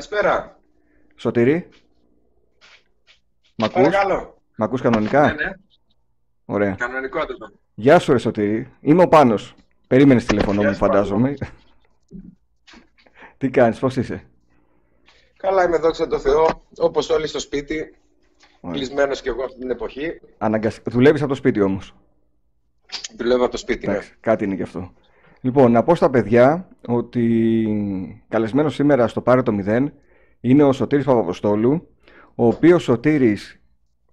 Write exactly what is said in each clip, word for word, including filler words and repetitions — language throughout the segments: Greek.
Καλησπέρα. Σωτήρη. Μ' ακούς? Μ' ακούς κανονικά? Ναι, ναι. Ωραία. Κανονικότατα. Γεια σου ρε Σωτήρη. Είμαι ο Πάνος. Περίμενες τηλεφωνό μου φαντάζομαι. Τι κάνεις, πώς είσαι? Καλά είμαι, δόξα τω Θεώ. Όπως όλοι στο σπίτι. Ωραία. Κλεισμένος κι εγώ αυτή την εποχή. Αναγκαστικά. Δουλεύεις από το σπίτι όμως? Δουλεύω από το σπίτι. Εντάξει, ναι. Κάτι είναι γι' αυτό. Λοιπόν, να πω στα παιδιά ότι καλεσμένος σήμερα στο Πάρε το μηδέν είναι ο Σωτήρης Παπαβοστόλου, ο οποίος Σωτήρης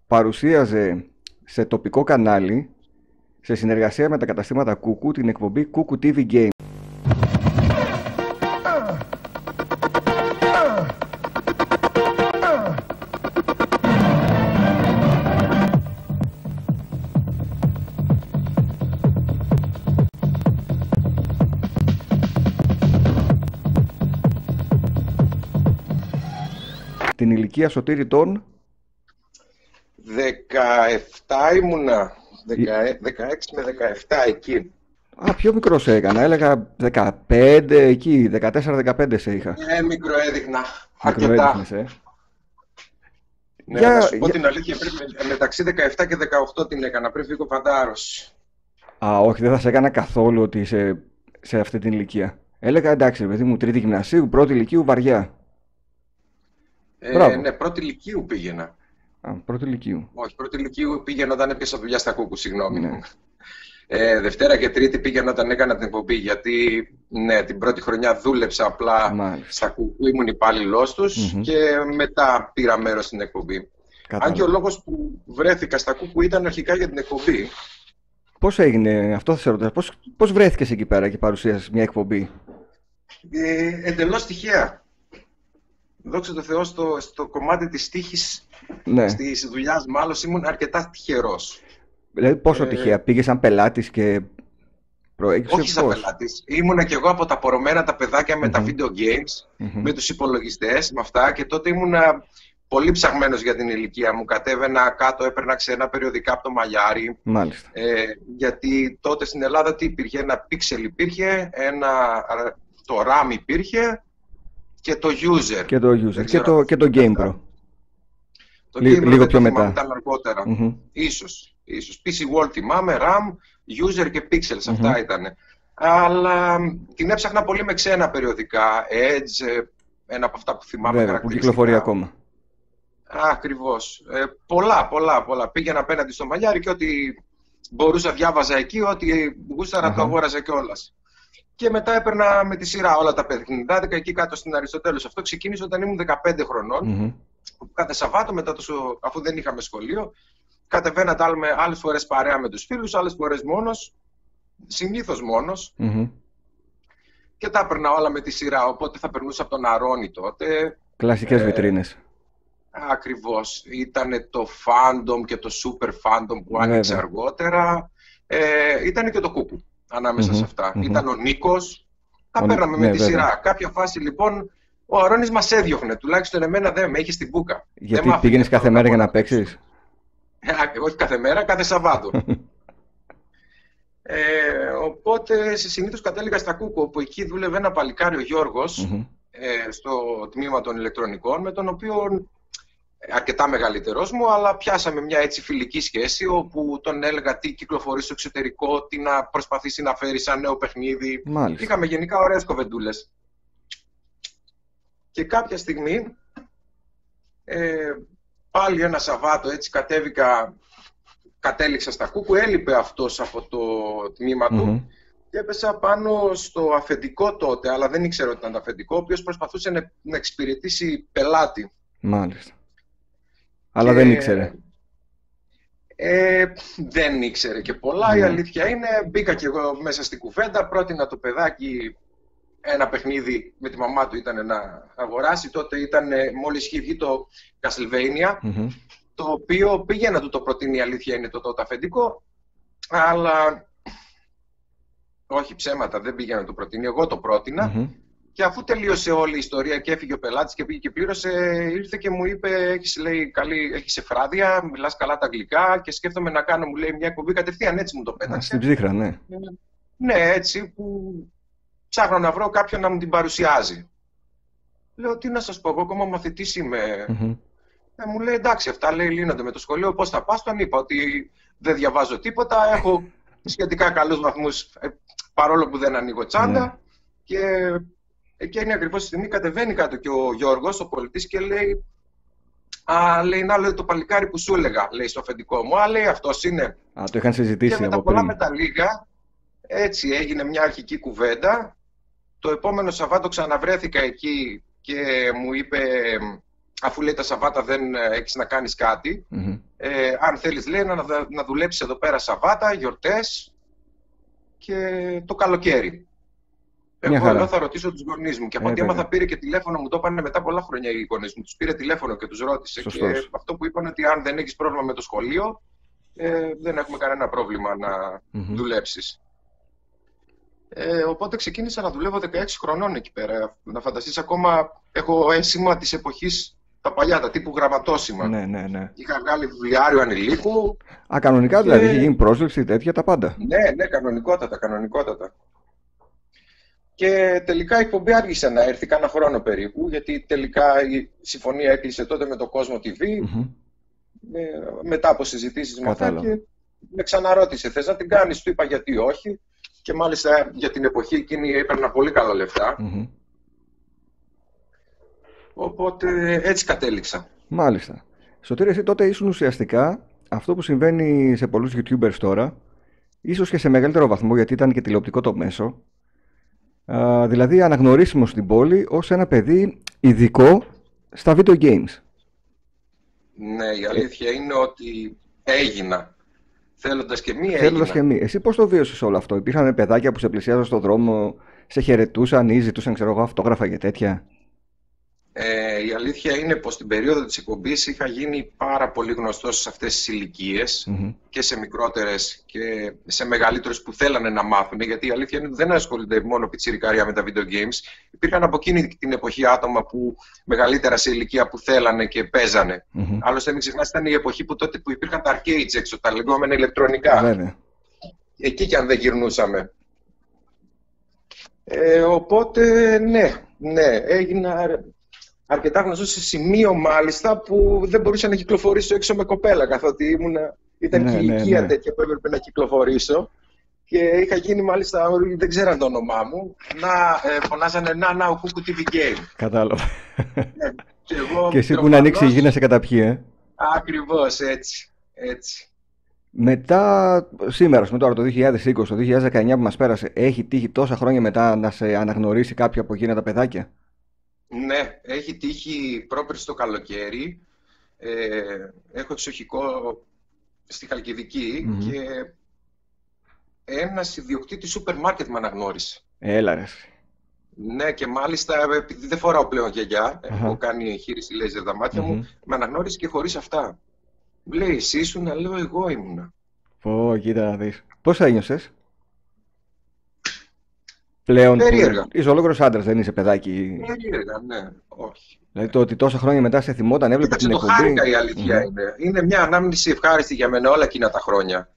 παρουσίαζε σε τοπικό κανάλι, σε συνεργασία με τα καταστήματα Κούκου, την εκπομπή Κούκου τι βι Games. Την ηλικία Σωτήρη των... δεκαεπτά ήμουνα, δεκαέξι με δεκαεπτά εκεί. Α, πιο μικρό σε έκανα, έλεγα δεκαπέντε εκεί, δεκατέσσερα δεκαπέντε σε είχα. Ε, μικροέδειχνα, αρκετά. Ε. Ναι, για, να σου πω για... την αλήθεια, πριν, μεταξύ δεκαεπτά και δεκαοκτώ την έκανα, πριν φύγω φαντάρος. Α, όχι, δεν θα σε έκανα καθόλου ότι σε, σε αυτή την ηλικία. Έλεγα εντάξει, παιδί μου, τρίτη γυμνασίου, πρώτη ηλικίου, βαριά. Ε, ναι, πρώτη ηλικίου πήγαινα. Α, πρώτη ηλικίου. Όχι, πρώτη ηλικίου πήγαινα όταν έπιασα δουλειά στα Κούκου, συγγνώμη. Ναι. Ε, Δευτέρα και Τρίτη πήγαινα όταν έκανα την εκπομπή, γιατί ναι, την πρώτη χρονιά δούλεψα απλά. Μάλιστα. Στα Κούκου, ήμουν υπάλληλός τους mm-hmm. και μετά πήρα μέρος στην εκπομπή. Κατάλαβα. Αν και ο λόγος που βρέθηκα στα Κούκου ήταν αρχικά για την εκπομπή. Πώς έγινε αυτό, θα σε ρωτήσω, πώς, πώς βρέθηκες εκεί πέρα και παρουσίασες μια εκπομπή? Ε, εντελώς τυχαία. Δόξα τω Θεώ, στο, στο κομμάτι της τύχης, ναι, της δουλειάς μάλλον, ήμουν αρκετά τυχερός. Δηλαδή πόσο ε... τυχαία, πήγες σαν πελάτης και προέκυψε? Όχι σαν πελάτης, ήμουνα κι εγώ από τα πορωμένα τα παιδάκια με mm-hmm. τα video games, mm-hmm. με τους υπολογιστές, με αυτά, και τότε ήμουνα πολύ ψαγμένος για την ηλικία μου. Κατέβαινα κάτω, έπαιρνα ξένα περιοδικά από το μαλλιάρι. Μάλιστα. Ε, γιατί τότε στην Ελλάδα τι υπήρχε? Ένα Pixel υπήρχε, ένα... το RAM υπήρχε. Και το User. Και το, user. Και το, και το Game Pro. Το Λί, Game Pro λίγο πιο μετά. Ήταν αργότερα. Mm-hmm. Ίσως, ίσως. πι σι World θυμάμαι, RAM, User και Pixels. Mm-hmm. Αυτά ήτανε. Αλλά την έψαχνα πολύ με ξένα περιοδικά. Edge, ένα από αυτά που θυμάμαι. Βέβαια, που κυκλοφορεί ακόμα. Ακριβώς. Ε, πολλά, πολλά, πολλά. Πήγαινα απέναντι στο μαλλιάρι και ό,τι μπορούσα διάβαζα εκεί, ό,τι γούσταρα mm-hmm. το αγόραζα κιόλας. Και μετά έπαιρνα με τη σειρά όλα τα παιχνιδάδικα εκεί κάτω στην Αριστοτέλους. Αυτό ξεκίνησε όταν ήμουν δεκαπέντε χρονών. Mm-hmm. Κάθε Σαββάτο, μετά το, αφού δεν είχαμε σχολείο, κατεβαίνατε άλλες φορές παρέα με τους φίλους, άλλες φορές μόνος, συνήθως μόνος. Mm-hmm. Και τα έπαιρνα όλα με τη σειρά. Οπότε θα περνούσα από τον Αρώνη τότε. Κλασικές ε, βιτρίνες. Ακριβώς. Ήτανε το Fandom και το Super Fandom που άνοιξε Βέβαια. αργότερα. Ε, ήτανε και το Κούκου. Ανάμεσα mm-hmm, σε αυτά. Mm-hmm. Ήταν ο Νίκος, τα ο... παίρναμε ναι, με τη βέβαια. σειρά. Κάποια φάση λοιπόν ο Αρώνης μας έδιωχνε, τουλάχιστον εμένα δεν με είχε στην μπούκα. Γιατί πήγαινες κάθε μέρα για να παίξεις? Όχι κάθε μέρα, κάθε Σαββάτο. ε, οπότε συνήθως κατέληγα στα Κούκου, όπου εκεί δούλευε ένα παλικάρι ο Γιώργος, mm-hmm. ε, στο τμήμα των ηλεκτρονικών, με τον οποίο... αρκετά μεγαλύτερός μου, αλλά πιάσαμε μια έτσι φιλική σχέση, όπου τον έλεγα τι κυκλοφορεί στο εξωτερικό, τι να προσπαθήσει να φέρει σαν νέο παιχνίδι. Μάλιστα. Είχαμε γενικά ωραίες κοβεντούλες. Και κάποια στιγμή, ε, πάλι ένα Σαββάτο έτσι κατέβηκα, κατέληξα στα Κούκου, έλειπε αυτός από το τμήμα mm-hmm. του και έπεσα πάνω στο αφεντικό τότε, αλλά δεν ήξερα ότι ήταν το αφεντικό, ο οποίος προσπαθούσε να, να εξυπηρετήσει πελάτη. Μάλιστα. Αλλά και... δεν ήξερε. Ε, δεν ήξερε και πολλά, mm. η αλήθεια είναι. Μπήκα και εγώ μέσα στην κουβέντα, πρότεινα το παιδάκι ένα παιχνίδι με τη μαμά του ήταν να αγοράσει. Τότε ήταν μόλις είχε βγει το Castlevania, mm-hmm. το οποίο πήγε να του το προτείνει, η αλήθεια είναι, το τότε αφεντικό, αλλά όχι ψέματα, δεν πήγε να το προτείνει, εγώ το πρότεινα. Mm-hmm. Και αφού τελείωσε όλη η ιστορία και έφυγε ο πελάτης και πήγε και πλήρωσε, ήρθε και μου είπε: έχεις, λέει, καλή, έχεις εφράδια, μιλάς καλά τα αγγλικά και σκέφτομαι να κάνω, μου λέει, μια εκπομπή. Κατευθείαν έτσι μου το πέταξε. Α, στην ψύχρα, ναι. Ναι, έτσι που ψάχνω να βρω κάποιον να μου την παρουσιάζει. Λέω, τι να σας πω, εγώ ακόμα ομοθετής είμαι. Mm-hmm. Ε, μου λέει, εντάξει, αυτά λέει, λύνονται με το σχολείο, πώς θα πας, τον είπα ότι δεν διαβάζω τίποτα, έχω σχετικά καλούς βαθμούς, παρόλο που δεν ανοίγω τσάντα. Mm-hmm. Και εκείνη ακριβώς τη στιγμή κατεβαίνει κάτω και ο Γιώργος, ο πολιτής, και λέει, α, λέει, να, λέει, το παλικάρι που σου έλεγα, λέει, στο αφεντικό μου, α, λέει, αυτός είναι. Α, το είχαν συζητήσει από πριν. Και με τα πολλά με τα λίγα, έτσι έγινε μια αρχική κουβέντα. Το επόμενο Σαββάτο ξαναβρέθηκα εκεί και μου είπε, αφού λέει τα Σαββάτα δεν έχεις να κάνεις κάτι, mm-hmm. ε, αν θέλεις, λέει, να, να δουλέψεις εδώ πέρα Σαββάτα, γιορτές και το καλοκαίρι. Εγώ εδώ θα ρωτήσω τους γονείς μου. Και από ό,τι έμαθα, πήρε και τηλέφωνο, μου το πάνε μετά πολλά χρόνια οι γονείς μου. Τους πήρε τηλέφωνο και τους ρώτησε. Σωστός. Και αυτό που είπαν ότι αν δεν έχεις πρόβλημα με το σχολείο, ε, δεν έχουμε κανένα πρόβλημα να mm-hmm. δουλέψεις. Ε, οπότε ξεκίνησα να δουλεύω δεκαέξι χρονών εκεί πέρα. Να φανταστείς, ακόμα έχω ένσημα της εποχής τα παλιά, τα τύπου γραμματόσημα. Ναι, ναι, ναι. Είχα βγάλει βιβλιάριο ανηλίκου. Α, κανονικά και... δηλαδή, είχε γίνει πρόσληψη, τέτοια τα πάντα. Ναι, ναι, κανονικότατα, κανονικότατα. Και τελικά η εκπομπή άργησε να έρθει κάνα χρόνο περίπου, γιατί τελικά η συμφωνία έκλεισε τότε με το Cosmo τι βι, mm-hmm. με, μετά από συζητήσεις με αυτά, και με ξαναρώτησε, θες να την κάνεις, του είπα γιατί όχι, και μάλιστα για την εποχή εκείνη έπαιρνα πολύ καλά λεφτά, mm-hmm. οπότε έτσι κατέληξα. Μάλιστα. Σωτήρη, εσύ τότε ήσουν ουσιαστικά αυτό που συμβαίνει σε πολλούς YouTubers τώρα, ίσως και σε μεγαλύτερο βαθμό, γιατί ήταν και τηλεοπτικό το μέσο, Uh, δηλαδή αναγνωρίσιμο στην πόλη ως ένα παιδί ειδικό στα video games. Ναι, η αλήθεια ε... είναι ότι έγινα, θέλοντας και μη έγινα. Και μη. Εσύ πώς το βίωσες όλο αυτό? Υπήρχαν παιδάκια που σε πλησιάζαν στον δρόμο, σε χαιρετούσαν ή ζητούσαν, ξέρω εγώ, αυτόγραφα και τέτοια? Ε, η αλήθεια είναι πως στην περίοδο της εκπομπής είχα γίνει πάρα πολύ γνωστός σε αυτές τις ηλικίες, mm-hmm. και σε μικρότερες και σε μεγαλύτερες που θέλανε να μάθουν, γιατί η αλήθεια είναι ότι δεν ασχολούνται μόνο πιτσιρικάρια με τα video games. Υπήρχαν από εκείνη την εποχή άτομα που μεγαλύτερα σε ηλικία που θέλανε και παίζανε. Mm-hmm. Άλλωστε μην ξεχνάς, ήταν η εποχή που τότε που υπήρχαν τα arcades έξω, τα λεγόμενα ηλεκτρονικά. Βέβαια. Εκεί κι αν δεν γυρνούσαμε. Ε, οπότε ναι, ναι, έγινα... αρκετά γνωστό, σε σημείο μάλιστα που δεν μπορούσα να κυκλοφορήσω έξω με κοπέλα, καθότι ήμουνα, ήταν ναι, και η ηλικία, ναι, ναι. τέτοια που έπρεπε να κυκλοφορήσω, και είχα γίνει μάλιστα, δεν ξέραν το όνομά μου, να ε, φωνάζανε να, να, ο Κούκου τι βι Game. Κατάλαβα. Ναι, και, εγώ, και εσύ που να ανοίξει η γη να σε καταπιεί, ε. Ακριβώς, έτσι, έτσι. Μετά, σήμερα, σήμερα, το δύο χιλιάδες είκοσι, το δύο χιλιάδες δεκαεννιά που μας πέρασε, έχει τύχει τόσα χρόνια μετά να σε αναγνωρίσει κάποια από εκείνα τα παιδάκια? Ναι, έχει τύχει πρόπερσι το καλοκαίρι. Ε, έχω εξοχικό στη Χαλκιδική, mm-hmm. και ένας ιδιοκτήτης σούπερ μάρκετ με αναγνώρισε. Έλα ρε. Ναι, και μάλιστα επειδή δεν φοράω πλέον γιαγιά, uh-huh. έχω κάνει εγχείρηση λέιζερ τα μάτια mm-hmm. μου, με αναγνώρισε και χωρίς αυτά. Μου λέει, εσύ ήσουν? Λέω, εγώ ήμουνα. Πω, κοίτα να δεις. Πώς θα ένιωσες? Πλέον που είσαι ολόκληρος άντρας, δεν είσαι παιδάκι. Περίεργα, ναι, όχι. Δηλαδή το ότι τόσα χρόνια μετά σε θυμόταν, έβλεπε την εκπομπή. Κοίταξε, το χάρηκα, η αλήθεια mm-hmm. είναι. Είναι μια ανάμνηση ευχάριστη για μένα όλα εκείνα τα χρόνια.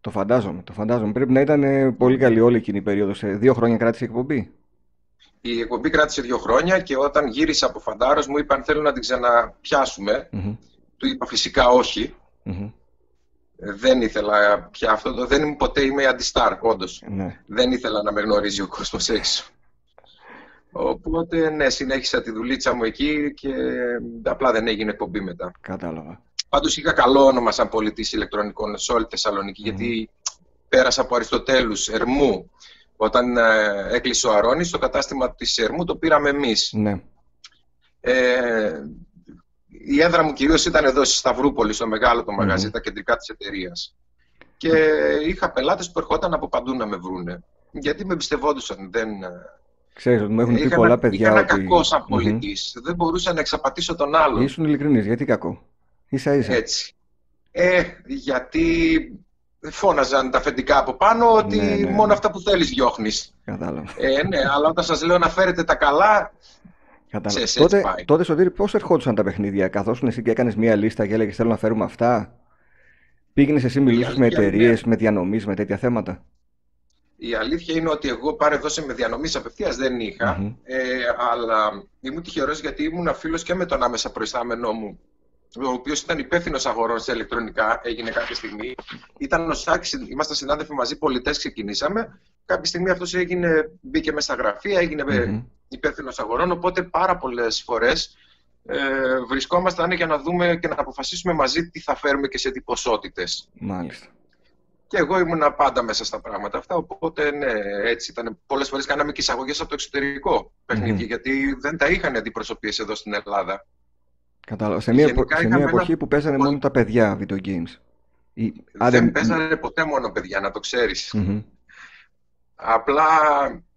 Το φαντάζομαι, το φαντάζομαι. Πρέπει να ήταν πολύ καλή όλη εκείνη η περίοδος. Σε δύο χρόνια κράτησε η εκπομπή. Η εκπομπή κράτησε δύο χρόνια και όταν γύρισα από Φαντάρος μου είπαν, θέλω να την ξαναπιάσουμε. Mm-hmm. Του είπα φυσικά όχι. Mm-hmm. Δεν ήθελα πια αυτό, το, δεν είμαι ποτέ, είμαι αντιστάρ, όντως. Ναι. Δεν ήθελα να με γνωρίζει ο κόσμος έξω. Οπότε, ναι, συνέχισα τη δουλίτσα μου εκεί και απλά δεν έγινε εκπομπή μετά. Κατάλαβα. Πάντως είχα καλό όνομα σαν πολιτής ηλεκτρονικών σε όλη τη Θεσσαλονίκη, mm. γιατί πέρασα από Αριστοτέλους, Ερμού. Όταν ε, έκλεισε ο Αρώνης, το κατάστημα της Ερμού το πήραμε εμείς. Ναι. Ε, Η έδρα μου κυρίως ήταν εδώ στη Σταυρούπολη, στο μεγάλο το μαγαζί, mm-hmm. τα κεντρικά της εταιρείας. Και είχα πελάτες που ερχόταν από παντού να με βρούνε. Γιατί με εμπιστευόντουσαν, δεν... Ξέρεις ότι μου έχουν πει είχα, πολλά παιδιά ότι... Είχα ένα κακό σαν πολιτής, mm-hmm. δεν μπορούσα να εξαπατήσω τον άλλον. Ήσουν ειλικρινής, γιατί κακό? Ίσα ίσα. Έτσι. Ε, γιατί φώναζαν τα αφεντικά από πάνω ότι ναι, ναι. μόνο αυτά που θέλεις διώχνεις. Κατάλαβα. Ε, ναι, αλλά όταν σας λέω να φέρετε τα καλά... Ξέσαι, τότε, τότε Σωτήρη, πώς ερχόντουσαν τα παιχνίδια? Καθώς εσύ και έκανες μία λίστα και έλεγες θέλω να φέρουμε αυτά, πήγαινες εσύ, μιλούσες με εταιρείες, ναι. με διανομής, με τέτοια θέματα? Η αλήθεια είναι ότι εγώ παρεδόση με διανομής απευθείας δεν είχα, mm-hmm. ε, αλλά ήμουν τυχερός γιατί ήμουν φίλος και με τον άμεσα προϊστάμενό μου, ο οποίος ήταν υπεύθυνος αγορών σε ηλεκτρονικά, έγινε κάποια στιγμή. Ήταν ο Σάκης, ήμασταν συνάδελφοι μαζί, πολιτές, ξεκινήσαμε. Κάποια στιγμή αυτός έγινε, μπήκε μέσα στα γραφεία, έγινε mm-hmm. υπεύθυνος αγορών, οπότε πάρα πολλές φορές ε, βρισκόμασταν για να δούμε και να αποφασίσουμε μαζί τι θα φέρουμε και σε τι ποσότητες. Μάλιστα. Και εγώ ήμουνα πάντα μέσα στα πράγματα αυτά, οπότε ναι, έτσι ήταν. Πολλές φορές κάναμε και εισαγωγές από το εξωτερικό παιχνίδι, mm. γιατί δεν τα είχαν αντιπροσωπείες εδώ στην Ελλάδα. Κατάλαβα. Σε μια, γενικά, σε μια εποχή ένα... που παίζανε μόνο τα παιδιά video games. Ή... Δεν Άντε... παίζανε ποτέ μόνο παιδιά, να το ξέρεις. Mm-hmm. Απλά...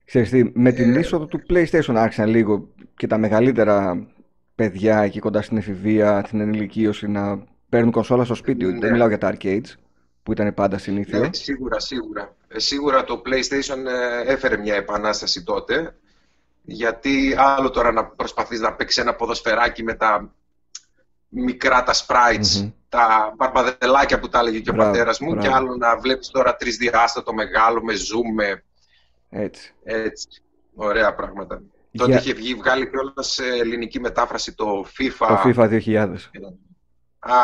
Ξέρεις τι, με την ε... είσοδο του PlayStation άρχισαν λίγο και τα μεγαλύτερα παιδιά εκεί κοντά στην εφηβεία, την ενηλικίωση, να παίρνουν κονσόλα στο σπίτι. Ναι. Δεν μιλάω για τα arcades. Που ήταν πάντα συνήθεια. Ναι, σίγουρα, σίγουρα. Σίγουρα το PlayStation έφερε μια επανάσταση τότε, γιατί άλλο τώρα να προσπαθείς να παίξεις ένα ποδοσφαιράκι με τα μικρά τα sprites, mm-hmm. τα μπαρμπαδελάκια που τα έλεγε και μπράβο, ο πατέρας μου, μπράβο. Και άλλο να βλέπεις τώρα τρισδιάστατο μεγάλο, με zoom, με... Έτσι. Έτσι. Ωραία πράγματα. Για... Τότε είχε βγει, βγάλει και όλα σε ελληνική μετάφραση το FIFA. Το FIFA δύο χιλιάδες.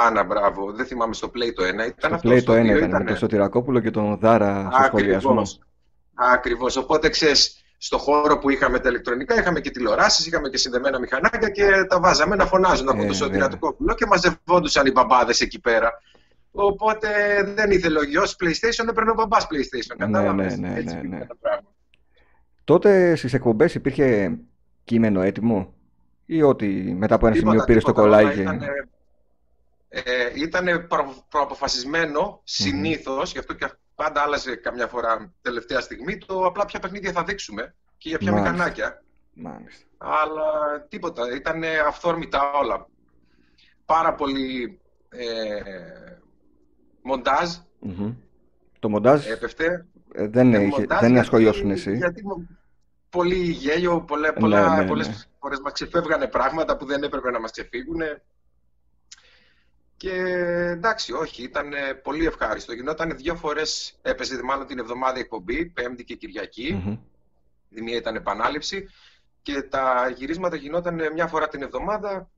Άνα, μπράβο. Δεν θυμάμαι στο Play το ένα. Ήταν στο αυτό, Play στο το ένα δύο, ήταν, ήταν με τον Σωτηρακόπουλο και τον Δάρα στο σχολιασμό. Ακριβώς. Οπότε, ξέρεις, στον χώρο που είχαμε τα ηλεκτρονικά, είχαμε και τηλεοράσεις, είχαμε και συνδεμένα μηχανάκια και τα βάζαμε να φωνάζουν από ε, τον Σωτηρακόπουλο και μαζευόντουσαν οι μπαμπάδες εκεί πέρα. Οπότε δεν ήθελε ο γιος PlayStation, έπαιρνε ο μπαμπάς PlayStation. Κατάλαβες. Ναι, ναι, ναι, ναι, ναι. Τότε στις εκπομπές υπήρχε κείμενο έτοιμο ή ότι μετά από ένα τίποτα, σημείο πήρε το κολλάκι. Ήτανε... Ε, ήταν προ, προαποφασισμένο συνήθως, mm. γι' αυτό και πάντα άλλαζε καμιά φορά τελευταία στιγμή, το απλά ποια παιχνίδια θα δείξουμε και για ποια Μάλιστα. μηχανάκια. Μάλιστα. Αλλά τίποτα, ήταν αυθόρμητα όλα. Πάρα πολύ ε, μοντάζ. Mm-hmm. Το μοντάζ έπεφτε, ε, δεν, ε, μοντάζ δεν ασχολιώσουν εσύ. Γιατί πολύ γέλιο, πολλές ναι, ναι, ναι. φορές μας ξεφεύγανε πράγματα που δεν έπρεπε να μας ξεφύγουν. Και εντάξει, όχι, ήταν πολύ ευχάριστο. Γινόταν δύο φορές, έπαιζε μάλλον την εβδομάδα εκπομπή, Πέμπτη και Κυριακή. Mm-hmm. Η μία ήταν επανάληψη. Και τα γυρίσματα γινόταν μια φορά την εβδομάδα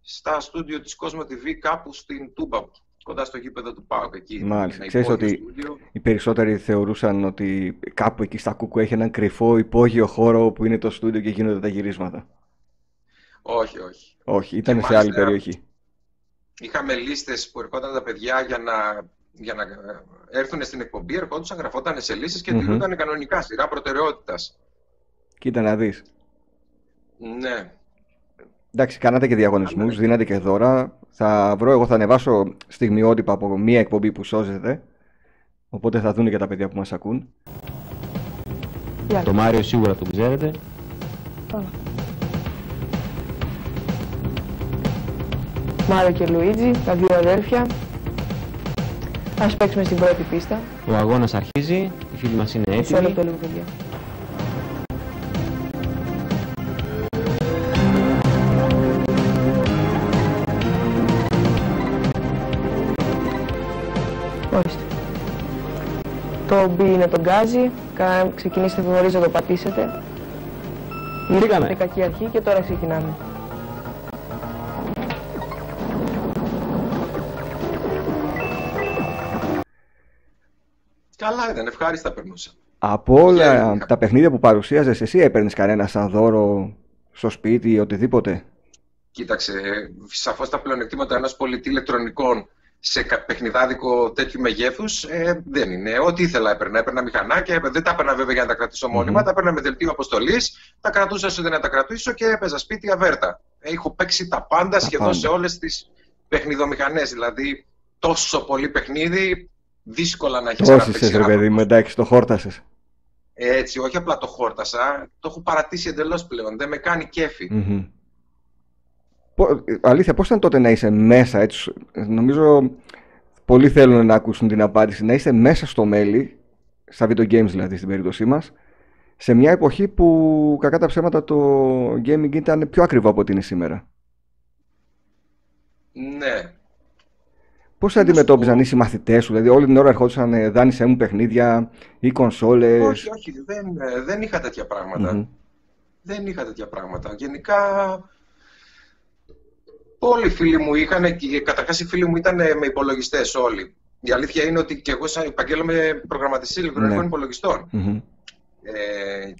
στα στούντιο της Cosmo τι βι κάπου στην Τούμπα, κοντά στο γήπεδο του ΠΑΟΚ. Μάλιστα. Ξέρεις ότι στούντιο. Οι περισσότεροι θεωρούσαν ότι κάπου εκεί στα Κούκου έχει έναν κρυφό υπόγειο χώρο που είναι το στούντιο και γίνονται τα γυρίσματα. Όχι, όχι. Όχι, ήταν και σε μάλιστα, άλλη περιοχή. Είχαμε λίστες που ερχόταν τα παιδιά για να, για να έρθουν στην εκπομπή, ερχόντουσαν, γραφόταν σε λίστες και mm-hmm. τηρούνταν κανονικά σειρά προτεραιότητας. Κοίτα να δεις. Ναι. Εντάξει, κάνατε και διαγωνισμούς, ναι. δίνατε και δώρα. Θα βρω, εγώ θα ανεβάσω στιγμιότυπα από μία εκπομπή που σώζεται. Οπότε θα δουν και τα παιδιά που μας ακούν. Yeah. Το Μάριο σίγουρα τον ξέρετε. Oh. Μάριο και Λουίτζι, τα δύο αδέρφια. Ας παίξουμε στην πρώτη πίστα. Ο αγώνας αρχίζει, οι φίλοι μας είναι έτοιμοι. Όλο το λίγο, παιδιά. Ορίστε. Το B είναι το γκάζι. Ξεκινήστε χωρίς να το πατήσετε. Βρήκαμε. Είναι κακή αρχή και τώρα ξεκινάμε. Καλά ήταν, ευχάριστα περνούσα. Από όλα yeah, τα παιχνίδια που παρουσίαζες, εσύ έπαιρνες κανένα σαν δώρο στο σπίτι ή οτιδήποτε? Κοίταξε, σαφώς τα πλεονεκτήματα ενός πολιτή ηλεκτρονικών σε παιχνιδάδικο τέτοιου μεγέθους ε, δεν είναι. Ό,τι ήθελα έπαιρνα. Έπαιρνα μηχανάκια, δεν τα έπαιρνα βέβαια για να τα κρατήσω μόνιμα, mm-hmm. τα έπαιρνα με δελτίο αποστολής, τα κρατούσα όσο δεν να τα κρατήσω και έπαιζα σπίτι αβέρτα. Έχω παίξει τα πάντα τα σχεδόν πάντα. Σε όλες τις παιχνιδομηχανές. Δηλαδή, τόσο πολύ παιχνίδι. Δύσκολα να έχεις καταφέρει. Τόσες, ρε παιδί μου, εντάξει, το χόρτασες. Έτσι, όχι απλά το χόρτασα, το έχω παρατήσει εντελώς πλέον. Δεν με κάνει κέφι. Mm-hmm. Πο, αλήθεια, πώς ήταν τότε να είσαι μέσα, έτσι. Νομίζω πολλοί θέλουν να ακούσουν την απάντηση. Να είσαι μέσα στο μέλι, στα video games δηλαδή στην περίπτωσή μας, σε μια εποχή που κακά τα ψέματα το gaming ήταν πιο ακριβό από ό,τι είναι σήμερα. Ναι. Πώς θα αντιμετώπιζαν οι συμμαθητές σου, δηλαδή όλη την ώρα ερχόντουσαν δάνεισέ μου παιχνίδια ή κονσόλες? Όχι, όχι, δεν, δεν είχα τέτοια πράγματα. Mm-hmm. Δεν είχα τέτοια πράγματα. Γενικά, όλοι οι φίλοι μου είχαν, και καταρχάς οι φίλοι μου ήταν με υπολογιστές όλοι. Η αλήθεια είναι ότι και εγώ σαν επαγγέλωμαι προγραμματιστής ηλεκτρονικών ναι. υπολογιστών. Mm-hmm. Ε,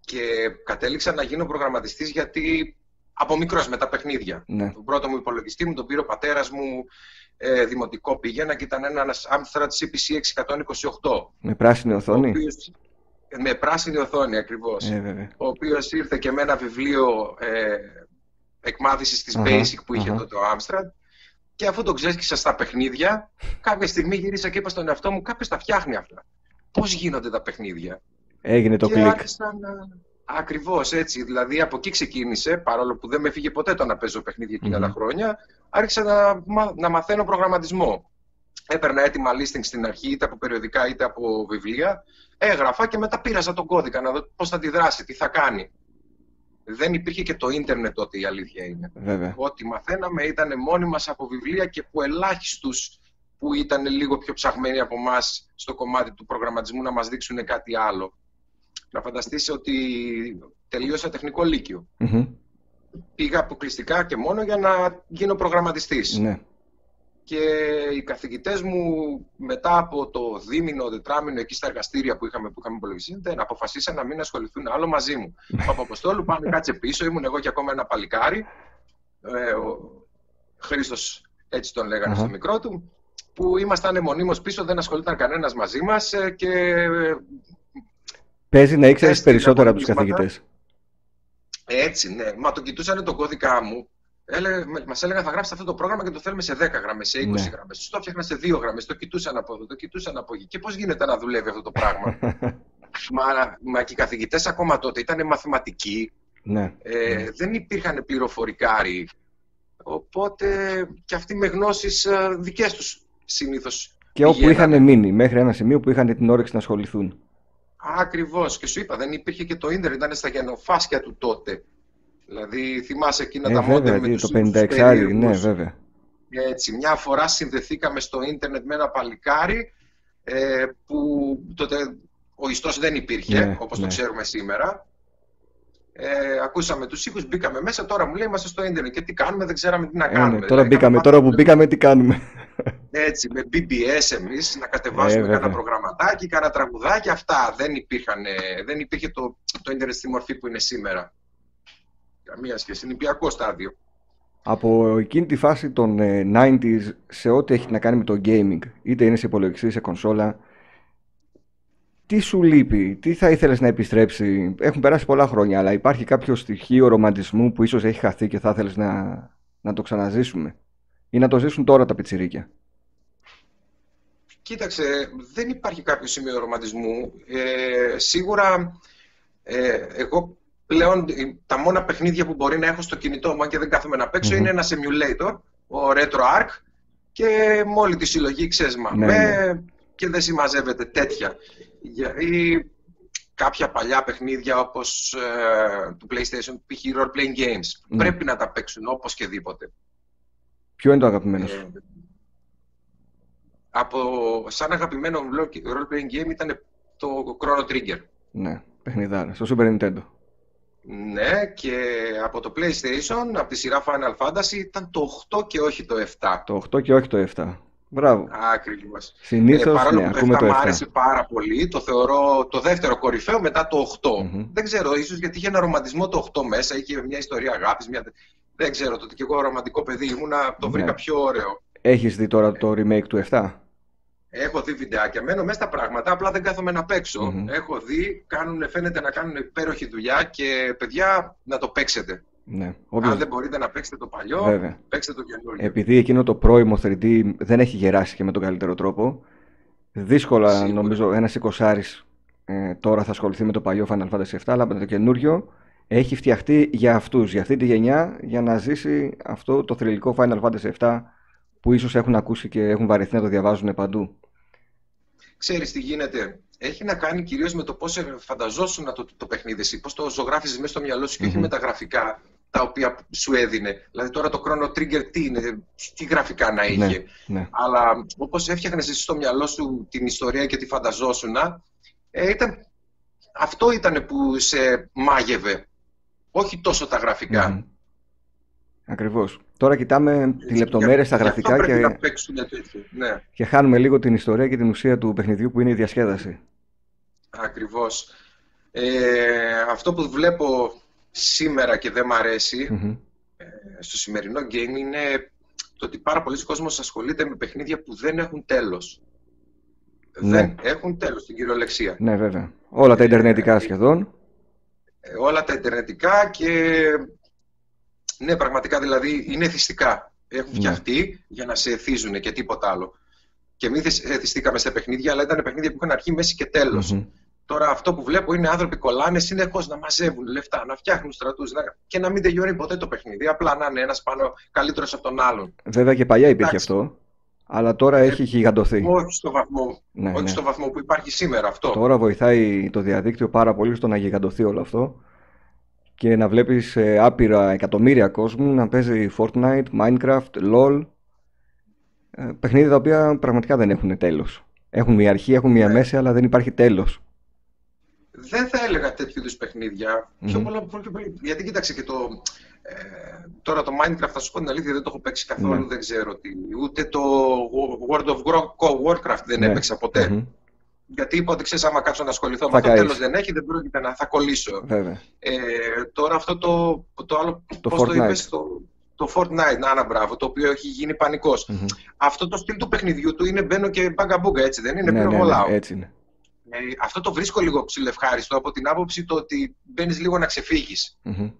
και κατέληξα να γίνω προγραμματιστής γιατί από μικρός με τα παιχνίδια. Ναι. Τον πρώτο μου υπολογιστή μου τον πήρε ο πατέρας μου, ε, δημοτικό πήγαινα και ήταν ένας Amstrad σι πι σι εξακόσια είκοσι οκτώ. Με πράσινη οθόνη. Οποίος, με πράσινη οθόνη ακριβώς. Ε, ο οποίος ήρθε και με ένα βιβλίο ε, εκμάθησης της uh-huh, Basic που uh-huh. είχε τότε το Amstrad. Και αφού τον ξέσκησα στα παιχνίδια, κάποια στιγμή γύρισα και είπα στον εαυτό μου, κάποιος τα φτιάχνει αυτά. Πώς γίνονται τα παιχνίδια? Έγινε το κλικ. Ακριβώς έτσι. Δηλαδή από εκεί ξεκίνησε, παρόλο που δεν με φύγε ποτέ το να παίζω παιχνίδια εκείνα mm-hmm. τα χρόνια, άρχισα να, να μαθαίνω προγραμματισμό. Έπαιρνα έτοιμα listing στην αρχή, είτε από περιοδικά είτε από βιβλία. Έγραφα και μετά πήραζα τον κώδικα να δω πώς θα αντιδράσει, τι θα κάνει. Δεν υπήρχε και το ίντερνετ τότε, η αλήθεια είναι. Βέβαια. Ό,τι μαθαίναμε ήταν μόνοι μας από βιβλία και που ελάχιστους που ήταν λίγο πιο ψαχμένοι από εμάς στο κομμάτι του προγραμματισμού να μας δείξουν κάτι άλλο. Να φανταστείς ότι τελείωσα τεχνικό λύκειο. Mm-hmm. Πήγα αποκλειστικά και μόνο για να γίνω προγραμματιστής. Ναι. Και οι καθηγητές μου μετά από το δίμηνο, τετράμηνο εκεί στα εργαστήρια που είχαμε, που είχαμε υπολογιστεί, αποφασίσαν να μην ασχοληθούν άλλο μαζί μου. Παπαβοστόλου, πάμε κάτσε πίσω. Ήμουν εγώ και ακόμα ένα παλικάρι. Ε, ο Χρήστος, έτσι τον λέγανε uh-huh. στο μικρό του, που ήμασταν μονίμως πίσω, δεν ασχολούταν κανένας μαζί μας. Και... Παίζει να ήξερες περισσότερα από τους καθηγητές. Έτσι, ναι. Μα το κοιτούσανε τον κώδικα μου. Έλεγα, μας έλεγαν θα γράψεις αυτό το πρόγραμμα και το θέλουμε σε δέκα γραμμές, σε είκοσι ναι. γραμμές. Το έφτιαχνα σε δύο γραμμές, το κοιτούσαν από εδώ, το κοιτούσαν από εκεί. Και πώς γίνεται να δουλεύει αυτό το πράγμα? μα, μα και οι καθηγητές ακόμα τότε ήταν μαθηματικοί. Ναι. Ε, ναι. Δεν υπήρχαν πληροφορικάροι. Οπότε και αυτοί με γνώσεις δικές τους συνήθως. Και όπου είχαν μείνει, μέχρι ένα σημείο που είχαν την όρεξη να ασχοληθούν. Ακριβώς. Και σου είπα, δεν υπήρχε και το ίντερνετ, ήταν στα γενοφάσκια του τότε. Δηλαδή, θυμάσαι εκείνα ε, τα μόντερ με τους πενήντα έξι, ναι, βέβαια. Έτσι, μια φορά συνδεθήκαμε στο ίντερνετ με ένα παλικάρι ε, που τότε ο ιστός δεν υπήρχε, ναι, όπως ναι. το ξέρουμε σήμερα. Ε, ακούσαμε τους ήχους, μπήκαμε μέσα, τώρα μου λέει είμαστε στο ίντερνετ και τι κάνουμε, δεν ξέραμε τι να κάνουμε. Ε, ναι, τώρα μπήκαμε, κάνουμε, τώρα που μπήκαμε τι κάνουμε. Έτσι, με μπι μπι ες εμείς, να κατεβάσουμε ε, κάνα προγραμματάκι, κάνα τραγουδάκι, αυτά δεν υπήρχαν, δεν υπήρχε το, το ίντερνετ στη μορφή που είναι σήμερα. Καμία σχέση, νηπιακό στάδιο. Από εκείνη τη φάση των ενενήντα σε ό,τι έχει να κάνει με το gaming, είτε είναι σε υπολογιστή, σε κονσόλα, τι σου λείπει, τι θα ήθελες να επιστρέψει? Έχουν περάσει πολλά χρόνια, αλλά υπάρχει κάποιο στοιχείο ρομαντισμού που ίσως έχει χαθεί και θα ήθελες να, να το ξαναζήσουμε ή να το ζήσουν τώρα τα πιτσιρίκια? Κοίταξε, δεν υπάρχει κάποιο σημείο ρομαντισμού. Ε, σίγουρα, ε, εγώ πλέον τα μόνα παιχνίδια που μπορεί να έχω στο κινητό μου, αν και δεν κάθομαι να παίξω, mm-hmm. είναι ένα emulator, ο RetroArch, και με όλη τη συλλογή ξέσμα mm-hmm. με, και δεν συμμαζεύεται τέτοια. Ή κάποια παλιά παιχνίδια όπως ε, του PlayStation, π.χ. role-playing games. Mm-hmm. Πρέπει να τα παίξουν όπως και δίποτε. Ποιο είναι το αγαπημένο σου? Ε, από, σαν αγαπημένο role-playing game ήταν το Chrono Trigger. Ναι, παιχνιδάρα, στο Super Nintendo. Ναι, και από το PlayStation, από τη σειρά Final Fantasy, ήταν το οκτώ και όχι το επτά. Το οκτώ και όχι το επτά. Μπράβο. Ακριβώς. Συνήθως, ε, παρόλο ναι, που το επτά μου άρεσε πάρα πολύ, το θεωρώ το δεύτερο κορυφαίο μετά το οκτώ. Mm-hmm. Δεν ξέρω, ίσως γιατί είχε ένα ρομαντισμό το οκτώ μέσα, είχε μια ιστορία αγάπης, μια... δεν ξέρω, τότε και εγώ ρομαντικό παιδί ήμουνα, το βρήκα ναι. πιο ωραίο. Έχεις δει τώρα το remake του επτά? Έχω δει βιντεάκια, μένω μέσα στα πράγματα, απλά δεν κάθομαι να παίξω. Mm-hmm. Έχω δει, κάνουν, φαίνεται να κάνουν υπέροχη δουλειά και παιδιά να το παίξετε. Ναι. Όποιος... Αν δεν μπορείτε να παίξετε το παλιό, βέβαια. Παίξτε το καινούργιο. Επειδή εκείνο το πρώιμο θρι ντι δεν έχει γεράσει και με τον καλύτερο τρόπο, δύσκολα Σίγουρα. νομίζω ένας εικοσάρης ε, τώρα θα ασχοληθεί με το παλιό Final Fantasy επτά, αλλά με το καινούριο έχει φτιαχτεί για αυτούς, για αυτή τη γενιά, για να ζήσει αυτό το θρυλικό Final Fantasy επτά που ίσως έχουν ακούσει και έχουν βαρεθεί να το διαβάζουν παντού. Ξέρεις τι γίνεται. Έχει να κάνει κυρίως με το πώς φανταζόσουν το, το παιχνίδι, πώς το ζωγράφιζες μέσα στο μυαλό σου mm-hmm. και όχι με τα γραφικά. τα οποία σου έδινε. Δηλαδή τώρα το Chrono Trigger τι είναι, τι γραφικά να είχε. Ναι, ναι. Αλλά όπως έφτιαχνες εσύ στο μυαλό σου την ιστορία και τη φανταζόσουνα, ε, ήταν, αυτό ήταν που σε μάγευε. Όχι τόσο τα γραφικά. Mm-hmm. Ακριβώς. Τώρα κοιτάμε τη λεπτομέρεια στα γραφικά και, να ναι. και χάνουμε λίγο την ιστορία και την ουσία του παιχνιδιού που είναι η διασκέδαση. Ακριβώς. Ε, αυτό που βλέπω σήμερα και δεν μ' αρέσει mm-hmm. στο σημερινό game είναι το ότι πάρα πολλοί κόσμος ασχολείται με παιχνίδια που δεν έχουν τέλος. Ναι. Δεν έχουν τέλος στην κυριολεξία. Ναι, βέβαια. Όλα τα ιντερνετικά ε, σχεδόν. Ε, όλα τα ιντερνετικά και... Ναι, πραγματικά δηλαδή είναι εθιστικά. Έχουν φτιαχτεί ναι. για να σε εθίζουν και τίποτα άλλο. Και εμείς εθιστήκαμε σε παιχνίδια, αλλά ήταν παιχνίδια που είχαν αρχή, μέση και τέλος. Mm-hmm. Τώρα αυτό που βλέπω είναι άνθρωποι κολλάνε συνεχώς να μαζεύουν λεφτά, να φτιάχνουν στρατούς να... και να μην τελειώνει ποτέ το παιχνίδι. Απλά να είναι ένας πάνω καλύτερος από τον άλλον. Βέβαια και παλιά υπήρχε εντάξει. αυτό, αλλά τώρα ε, έχει γιγαντωθεί. Όχι στο βαθμό, ναι, όχι ναι. στο βαθμό που υπάρχει σήμερα αυτό. Τώρα βοηθάει το διαδίκτυο πάρα πολύ στο να γιγαντωθεί όλο αυτό. Και να βλέπεις ε, άπειρα εκατομμύρια κόσμου να παίζει Fortnite, Minecraft, LOL. Ε, παιχνίδια τα οποία πραγματικά δεν έχουν τέλος. Έχουν μια αρχή, έχουν μια yeah. μέση, αλλά δεν υπάρχει τέλος. Δεν θα έλεγα τέτοιου είδους παιχνίδια. Mm-hmm. Πιο πολλά, πιο, πιο, γιατί κοίταξε και το. Ε, τώρα το Minecraft, θα σου πω την αλήθεια, δεν το έχω παίξει καθόλου. Yeah. Δεν ξέρω τι. Ούτε το World of Warcraft δεν yeah. έπαιξα ποτέ. Mm-hmm. Γιατί είπα ότι ξέρεις, άμα κάτσω να ασχοληθώ με αυτό, τέλος δεν έχει, δεν πρόκειται να θα κολλήσω. Ε, τώρα αυτό το, το άλλο, το πώς Fortnite. Το είπες, το, το Fortnite, να, να μπράβο, το οποίο έχει γίνει πανικός. Mm-hmm. Αυτό το στυλ του παιχνιδιού του είναι μπαίνω και μπαγκαμπούγκα, έτσι δεν είναι, ναι, πυροβολάω. Ναι, ναι, έτσι είναι. Ε, αυτό το βρίσκω λίγο ψιλοευχάριστο από την άποψη το ότι μπαίνεις λίγο να ξεφύγεις. Mm-hmm.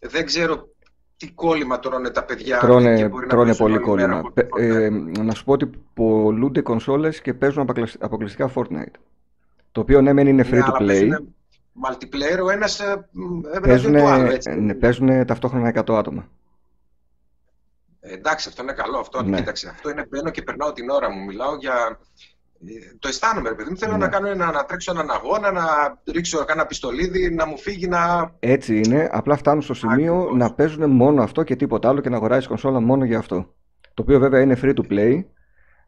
Δεν ξέρω τι κόλλημα τρώνε τα παιδιά. Τρώνε, και μπορεί τρώνε να πολύ κόλλημα. Ε, ε, να σου πω ότι πολλούνται κονσόλες και παίζουν αποκλειστικά Fortnite. Το οποίο ναι, μεν είναι free ναι, to play. Multiplayer, ο ένας παίζουν, το άλλο, έτσι. Ναι, παίζουν ταυτόχρονα εκατό άτομα. Ε, εντάξει, αυτό είναι καλό. Αυτό, ναι. Κοίταξε, αυτό είναι μπαίνω και περνάω την ώρα μου. Μιλάω για. Το αισθάνομαι, ρε παιδί μου. Θέλω ναι. να, κάνω ένα, να τρέξω έναν αγώνα, να ρίξω κάνα πιστολίδι, να μου φύγει να. Έτσι είναι. Απλά φτάνουν στο σημείο Ακριβώς. να παίζουν μόνο αυτό και τίποτα άλλο και να αγοράζεις κονσόλα μόνο για αυτό. Το οποίο βέβαια είναι free to play.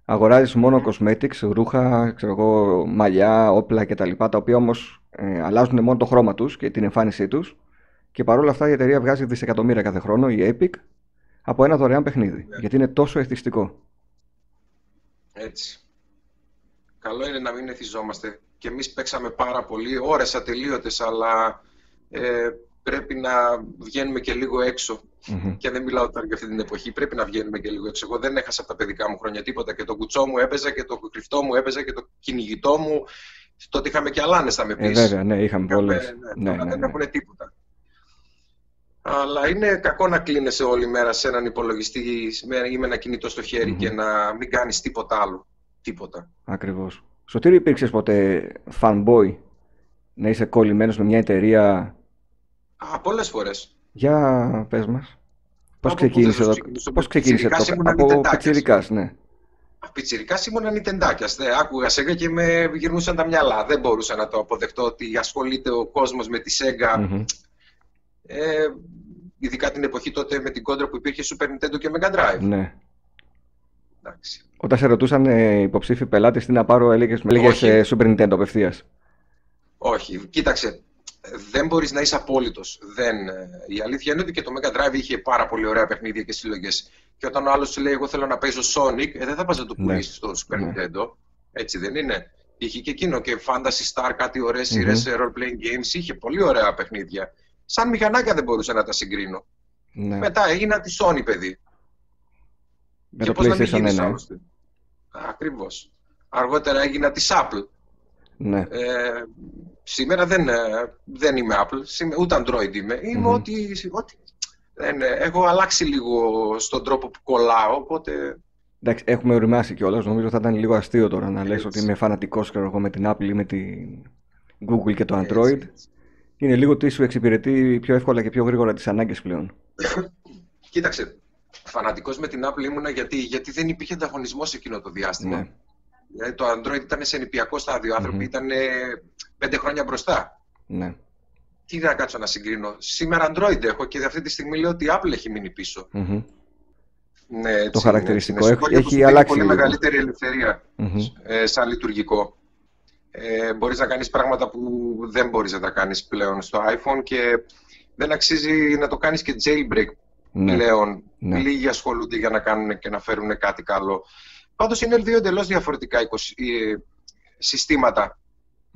Αγοράζεις μόνο cosmetics, ρούχα, ξέρω εγώ, μαλλιά, όπλα κτλ. Τα οποία όμως ε, αλλάζουν μόνο το χρώμα τους και την εμφάνισή τους. Και παρόλα αυτά η εταιρεία βγάζει δισεκατομμύρια κάθε χρόνο, η Epic, από ένα δωρεάν παιχνίδι. Yeah. Γιατί είναι τόσο εθιστικό. Έτσι. Καλό είναι να μην εθιζόμαστε. Και εμείς παίξαμε πάρα πολύ, ώρες ατελείωτες, αλλά ε, πρέπει να βγαίνουμε και λίγο έξω. Mm-hmm. Και δεν μιλάω τώρα για αυτή την εποχή, πρέπει να βγαίνουμε και λίγο έξω. Εγώ δεν έχασα από τα παιδικά μου χρόνια τίποτα. Και το κουτσό μου έπαιζα και το κρυφτό μου έπαιζα και το κυνηγητό μου. Τότε είχαμε και αλάνες, θα με πεις. Ε, βέβαια, ναι, είχαμε πολλές. Ναι, ναι, ναι, δεν έχουν τίποτα. Αλλά είναι κακό να κλείνεσαι όλη μέρα σε έναν υπολογιστή ή με ένα κινητό στο χέρι mm-hmm. και να μην κάνεις τίποτα άλλο. Τίποτα. Ακριβώς. Σωτήρη, υπήρξες ποτέ fanboy, να είσαι κολλημένος με μια εταιρεία? Α, πολλές φορές. Για πες μας. Πώς ξεκίνησε εδώ, πώς ξεκίνησε το, από πιτσιρικάς, ναι. Πιτσιρικάς ήμουν νιτεντάκιας, άκουγα Σέγγα και με γυρνούσαν τα μυαλά, δεν μπορούσα να το αποδεχτώ ότι ασχολείται ο κόσμος με τη Σέγγα. Mm-hmm. Ε, ειδικά την εποχή τότε με την κόντρα που υπήρχε Super Nintendo και Mega Drive. Ναι. Εντάξει. Όταν σε ρωτούσαν ε, υποψήφοι πελάτες τι να πάρω, έλεγες, έλεγες ε, Super Nintendo απευθείας. Όχι, κοίταξε, δεν μπορείς να είσαι απόλυτος. Δεν... Η αλήθεια είναι ότι και το Mega Drive είχε πάρα πολύ ωραία παιχνίδια και συλλογές. Και όταν ο άλλος σου λέει, εγώ θέλω να παίζω Sonic, ε, δεν θα πας να το πουλήσεις ναι. στο Super ναι. Nintendo. Έτσι δεν είναι. Είχε και εκείνο και Phantasy Star, κάτι ωραίες mm-hmm. σειρές, role-playing games, είχε πολύ ωραία παιχνίδια. Σαν μηχανάκια δεν μπορούσα να τα συγκρίνω. Ναι. Μετά έγινα τη Sony, παιδί. Με και το PlayStation ένα. Ακριβώς. Αργότερα έγινα της Apple. Ναι. Ε, σήμερα δεν, δεν είμαι Apple, σήμερα, ούτε Android είμαι. Mm-hmm. Είμαι ότι, ότι δεν, έχω αλλάξει λίγο στον τρόπο που κολλάω, οπότε... Εντάξει, έχουμε οριμάσει κιόλας. Νομίζω θα ήταν λίγο αστείο τώρα να έτσι. Λες ότι είμαι φανατικός εγώ με την Apple ή με την Google και το Android. Έτσι, έτσι. Είναι λίγο ότι σου εξυπηρετεί πιο εύκολα και πιο γρήγορα τις ανάγκες πλέον. Κοίταξε. Φανατικός με την Apple ήμουνα γιατί, γιατί δεν υπήρχε ανταγωνισμό σε εκείνο το διάστημα. Ναι. Δηλαδή το Android ήταν σε νηπιακό στάδιο. Mm-hmm. Άνθρωποι ήταν πέντε χρόνια μπροστά. Ναι. Τι τι θα κάτσω να συγκρίνω. Σήμερα Android έχω και αυτή τη στιγμή λέω ότι η Apple έχει μείνει πίσω. Mm-hmm. Ναι, έτσι, το χαρακτηριστικό είναι, έχει, έχει αλλάξει. Πολύ λίγο. Μεγαλύτερη ελευθερία mm-hmm. ε, σαν λειτουργικό. Ε, μπορείς να κάνεις πράγματα που δεν μπορείς να τα κάνεις πλέον στο iPhone και δεν αξίζει να το κάνεις και jailbreak ναι. πλέον. Ναι. Λίγοι ασχολούνται για να κάνουν και να φέρουν κάτι καλό. Πάντως είναι δύο εντελώς διαφορετικά συστήματα.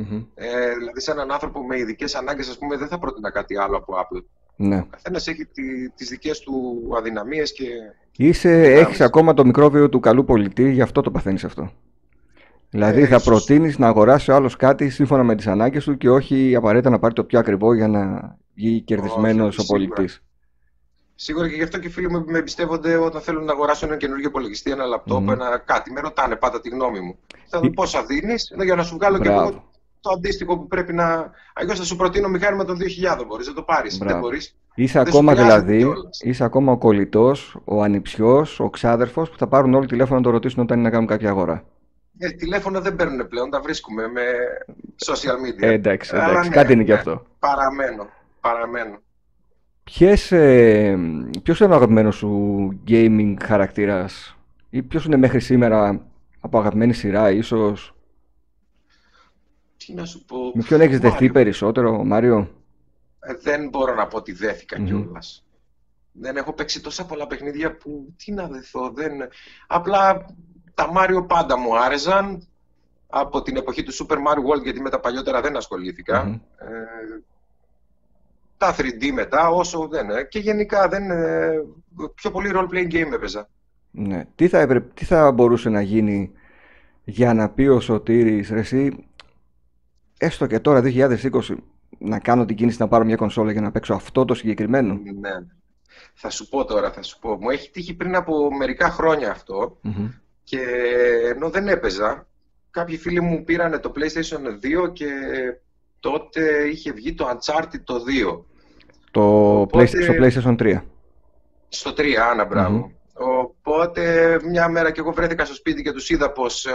Mm-hmm. Ε, δηλαδή σε έναν άνθρωπο με ειδικές ανάγκες, ας πούμε, δεν θα πρότεινα κάτι άλλο από Apple. Ναι. Ο καθένας έχει τη, τις δικές του αδυναμίες και... Είσαι, έχεις ακόμα το μικρόβιο του καλού πολιτή, γι' αυτό το παθαίνεις αυτό. Δηλαδή ε, θα ίσως... προτείνεις να αγοράσει ο άλλος κάτι σύμφωνα με τις ανάγκες του και όχι απαραίτητα να πάρει το πιο ακριβό για να βγει κερδισμένος όχι, ο πολιτής. Σίγουρα. Σίγουρα και γι' αυτό και οι φίλοι μου με εμπιστεύονται όταν θέλουν να αγοράσουν ένα καινούργιο υπολογιστή, ένα λαπτόπ, mm. ένα κάτι. Με ρωτάνε πάντα τη γνώμη μου. Θα δω πόσα δίνεις για να σου βγάλω Μπράβο. Και εγώ το αντίστοιχο που πρέπει να. Αλλιώς θα σου προτείνω μηχάνημα των δύο χιλιάδων. Μπορείς να το πάρεις. Δεν μπορείς. Είσαι δεν ακόμα δηλαδή. Είσαι ακόμα ο κολλητός, ο ανιψιός, ο ξάδερφος που θα πάρουν όλοι τηλέφωνο να το ρωτήσουν όταν είναι να κάνουν κάποια αγορά. Ε, τηλέφωνα δεν παίρνουν πλέον, τα βρίσκουμε με social media. Ε, εντάξει, εντάξει. Ναι, κάτι είναι και αυτό. Ναι, παραμένω. παραμένω. Ποιος είναι ο αγαπημένος σου gaming χαρακτήρας ή ποιος είναι μέχρι σήμερα από αγαπημένη σειρά ίσως? Τι να σου πω... Με ποιον έχεις δεχτεί περισσότερο, Μάριο? Ε, δεν μπορώ να πω ότι δέθηκα mm-hmm. κιόλας. Δεν έχω παίξει τόσα πολλά παιχνίδια που τι να δεθώ, δεν... Απλά τα Μάριο πάντα μου άρεσαν από την εποχή του Super Mario World, γιατί με τα παλιότερα δεν ασχολήθηκα. Mm-hmm. Ε, τα θρι ντι μετά, όσο δεν. Και γενικά δεν, πιο πολύ role-playing game έπαιζα. Ναι. Τι θα, έπρεπε, τι θα μπορούσε να γίνει για να πει ο Σωτήρης, ρε εσύ, έστω και τώρα είκοσι είκοσι, να κάνω την κίνηση να πάρω μια κονσόλα για να παίξω αυτό το συγκεκριμένο? Ναι. Θα σου πω τώρα, θα σου πω. Μου έχει τύχει πριν από μερικά χρόνια αυτό mm-hmm. και ενώ δεν έπαιζα, κάποιοι φίλοι μου πήρανε το PlayStation δύο και... Τότε είχε βγει το Uncharted το δύο. Το Οπότε... στο PlayStation τρία. Στο τρία, άνα, μπράβο. Mm-hmm. Οπότε μια μέρα κι εγώ βρέθηκα στο σπίτι και τους είδα πως ε,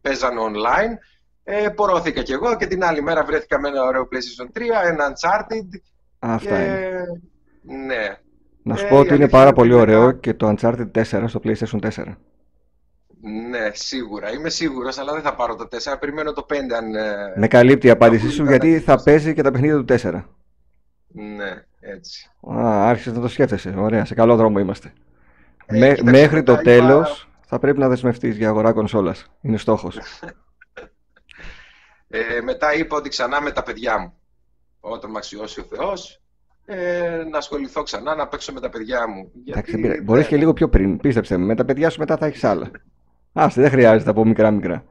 παίζανε online. Ε, πορώθηκα κι εγώ και την άλλη μέρα βρέθηκα με ένα ωραίο PlayStation τρία, ένα Uncharted. Αυτά και... είναι. Ναι. Να σου ε, πω ότι είναι πάρα πολύ ωραίο ένα... και το Uncharted τέσσερα στο PlayStation τέσσερα. Ναι, σίγουρα. Είμαι σίγουρος, αλλά δεν θα πάρω το τέσσερα. Περιμένω το πέντε αν... Με καλύπτει η απάντησή σου, γιατί θα παίζει και τα παιχνίδια του τέσσερα. Ναι, έτσι. Α, άρχισες να το σκέφτεσαι. Ωραία, σε καλό δρόμο είμαστε. Ε, Μέ- κοιτάξτε, μέχρι το τέλος είπα... θα πρέπει να δεσμευτείς για αγορά κονσόλας. Είναι στόχος. ε, μετά είπα ότι ξανά με τα παιδιά μου. Όταν με αξιώσει ο Θεός, Ε, να ασχοληθώ ξανά, να παίξω με τα παιδιά μου. Εντάξει, δεν... μπορείς και λίγο πιο πριν, πίστεψε με. Με τα παιδιά σου μετά θα έχεις άλλα. Άστε, δεν χρειάζεται από μικρά-μικρά.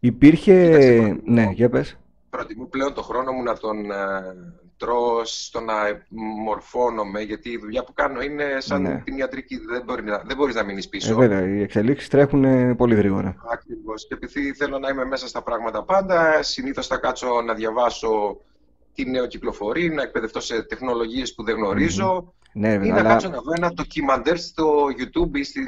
Υπήρχε... Κοίταξε, ναι, για πες. Προτιμώ πλέον το χρόνο μου να τον uh, τρώω, στο να μορφώνομαι, γιατί η δουλειά που κάνω είναι σαν ναι. την ιατρική. Δεν, μπορεί να, δεν μπορείς να μείνεις πίσω. Ε, βέβαια, οι εξελίξεις τρέχουν πολύ γρήγορα. Ακριβώς. Και επειδή θέλω να είμαι μέσα στα πράγματα πάντα, συνήθως θα κάτσω να διαβάσω τι νέο κυκλοφορεί, να εκπαιδευτώ σε τεχνολογίες που δεν γνωρίζω mm-hmm. ναι, ή να αλλά... κάτσω να δω ένα ντοκιμαντέρ στο YouTube ή στην...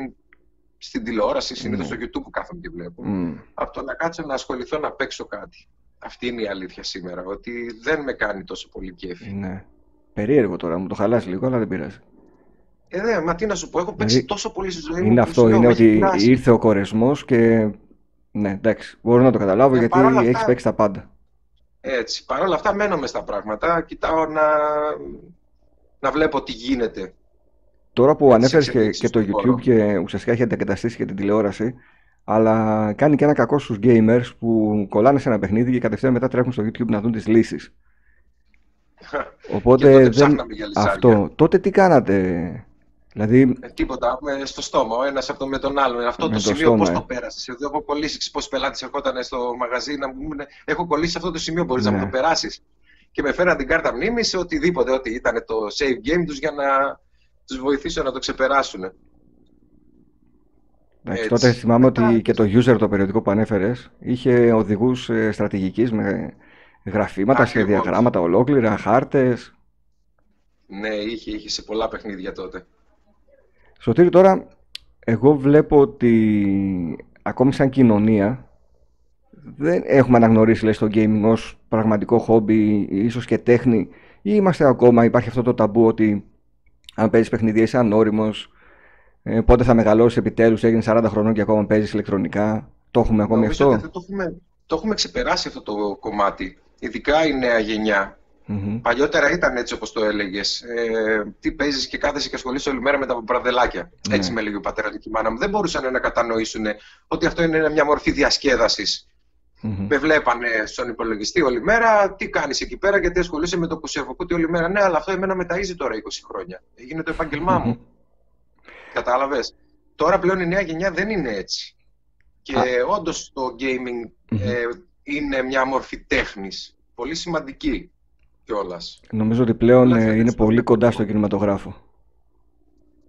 Στην τηλεόραση, συνήθως mm. στο YouTube που κάθομαι και βλέπω. Mm. Από το να κάτσω να ασχοληθώ να παίξω κάτι. Αυτή είναι η αλήθεια σήμερα, ότι δεν με κάνει τόσο πολύ κέφι. Ναι. Περίεργο τώρα, μου το χαλάς λίγο, αλλά δεν πειράζει. Ε, δε, μα τι να σου πω, έχω παίξει δηλαδή... τόσο πολύ στη ζωή μου. Είναι αυτό, είναι ότι ήρθε ο κορεσμός και. Ναι, εντάξει, μπορώ να το καταλάβω ε, γιατί αυτά... έχεις παίξει τα πάντα. Έτσι. Παρ' όλα αυτά, μένω μες στα πράγματα, κοιτάω να, να βλέπω τι γίνεται. Τώρα που ανέφερες και, και το YouTube μπορώ. Και ουσιαστικά έχει αντακαταστήσει και την τηλεόραση, αλλά κάνει και ένα κακό στους gamers που κολλάνε σε ένα παιχνίδι και κατευθείαν μετά τρέχουν στο YouTube να δουν τις λύσεις. Οπότε τότε δεν... αυτό. Τότε τι κάνατε? Δηλαδή... Ε, τίποτα, στο στόμα, ο ένας από το, με τον άλλον. Αυτό το, το σημείο στόμα, πώς ε. το πέρασες? Εδώ έχω κολλήσει, πώς πελάτης ερχόταν στο μαγαζί να μου πούνε έχω κολλήσει αυτό το σημείο, μπορείς ναι. να μου το περάσεις? Και με φέραν την κάρτα μνήμης, οτιδήποτε, ό,τι ήταν το save game τους για να τους βοηθήσω να το ξεπεράσουν. Εντάξει, τότε θυμάμαι μετά... ότι και το user, το περιοδικό που ανέφερες, είχε οδηγούς στρατηγικής με γραφήματα, σχεδιαγράμματα ολόκληρα, χάρτες. Ναι, είχε, είχε σε πολλά παιχνίδια τότε. Σωτήρη, τώρα εγώ βλέπω ότι ακόμη σαν κοινωνία δεν έχουμε αναγνωρίσει, λέει, στο gaming ως πραγματικό χόμπι, ίσως και τέχνη, ή είμαστε ακόμα, υπάρχει αυτό το ταμπού ότι αν παίζεις παιχνίδια είσαι ανώριμος, ε, πότε θα μεγαλώσεις επιτέλους, έγινε σαράντα χρονών και ακόμα παίζεις ηλεκτρονικά, το έχουμε ακόμη αυτό? Ότι το, έχουμε, το έχουμε ξεπεράσει αυτό το κομμάτι, ειδικά η νέα γενιά. Mm-hmm. Παλιότερα ήταν έτσι όπως το έλεγες. Ε, τι παίζεις και κάθεσαι και ασχολείσαι όλη μέρα με τα μπραδελάκια. Mm-hmm. Έτσι με έλεγε ο πατέρας μου και η μάνα μου. Δεν μπορούσαν να κατανοήσουν ότι αυτό είναι μια μορφή διασκέδασης. Mm-hmm. Με βλέπανε στον υπολογιστή όλη μέρα. Τι κάνεις εκεί πέρα, γιατί ασχολείσαι με το πουσερβοκούτι όλη μέρα? Ναι, αλλά αυτό εμένα με ταΐζει τώρα είκοσι χρόνια. Έγινε το επάγγελμά mm-hmm. μου. Κατάλαβες. Τώρα πλέον η νέα γενιά δεν είναι έτσι. Και ah. όντως το gaming mm-hmm. ε, είναι μια μορφή τέχνης. Πολύ σημαντική. Όλας. Νομίζω ότι πλέον ε, είναι πολύ κοντά στο κινηματογράφο.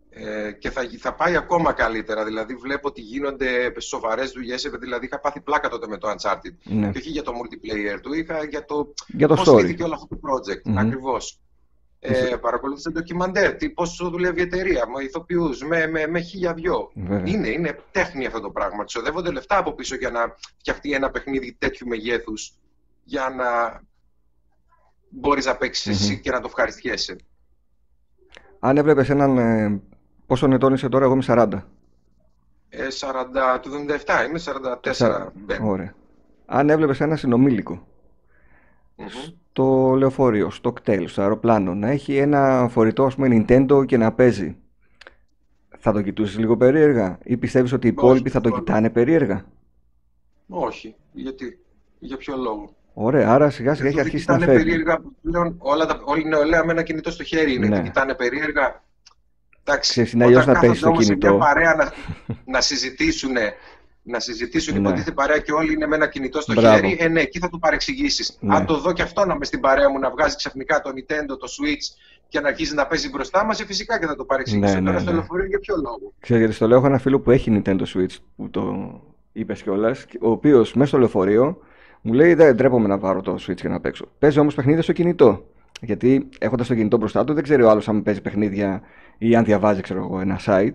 Ε, και θα, θα πάει ακόμα καλύτερα. Δηλαδή, βλέπω ότι γίνονται σοβαρές δουλειές. Δηλαδή, είχα πάθει πλάκα τότε με το Uncharted. Ναι. Και όχι για το multiplayer του, είχα για το, για το πώς στήθηκε όλο αυτό το project. Mm-hmm. Ακριβώς. Ε, παρακολούθησα ντοκιμαντέρ, πώς δουλεύει η εταιρεία, με ηθοποιούς, με, με, με χίλια δυο. Είναι, είναι τέχνη αυτό το πράγμα. Ξοδεύονται λεφτά από πίσω για να φτιαχτεί ένα παιχνίδι τέτοιου μεγέθους για να μπορείς να παίξεις mm-hmm. εσύ και να το ευχαριστιέσαι. Αν έβλεπες έναν... Ε, πόσον ετών είσαι τώρα? Εγώ είμαι σαράντα. Ε, σαράντα... του εβδομήντα επτά, είμαι σαράντα τέσσερα. Ωραία. Αν έβλεπες έναν συνομήλικο mm-hmm. στο λεωφορείο, στο κτέλ, στο αεροπλάνο, να έχει ένα φορητό, ας πούμε, Nintendo και να παίζει, θα το κοιτούσες λίγο περίεργα ή πιστεύεις ότι οι υπόλοιποι όχι, θα το κοιτάνε περίεργα? Όχι. Γιατί? Για ποιο λόγο? Ωραία, άρα σιγά σιγά έχει αρχίσει να φεύγει. Περίεργα, πλέον, όλα τα, όλη η νεολαία με ένα κινητό στο χέρι είναι. Ναι. Κοιτάνε περίεργα. Εντάξει, Ξέσαι, όταν να κάθονται όμως σε μια παρέα να, να συζητήσουν, να συζητήσουν ναι. υποτίθεται παρέα και όλοι είναι με ένα κινητό στο Μπράβο. χέρι, ε, ναι, εκεί θα το παρεξηγήσεις. Ναι. Αν το δω και αυτό να είμαι στην παρέα μου, να βγάζει ξαφνικά το Nintendo, το Switch και να αρχίζει να παίζει μπροστά μας, ε, φυσικά και θα το παρεξηγήσω. Ναι, τώρα ναι, στο ναι. λεωφορείο για ποιο λόγο? Ξέρετε, στο λέω, έχω ένα φίλο που έχει Nintendo Switch, που το είπες κιόλας, ο οποίος μέσα στο λεωφορείο μου λέει: δεν ντρέπομαι να πάρω το Switch και να παίξω. Παίζει όμως παιχνίδια στο κινητό. Γιατί έχοντας το κινητό μπροστά του, δεν ξέρει ο άλλος αν παίζει παιχνίδια ή αν διαβάζει, ξέρω εγώ, ένα site.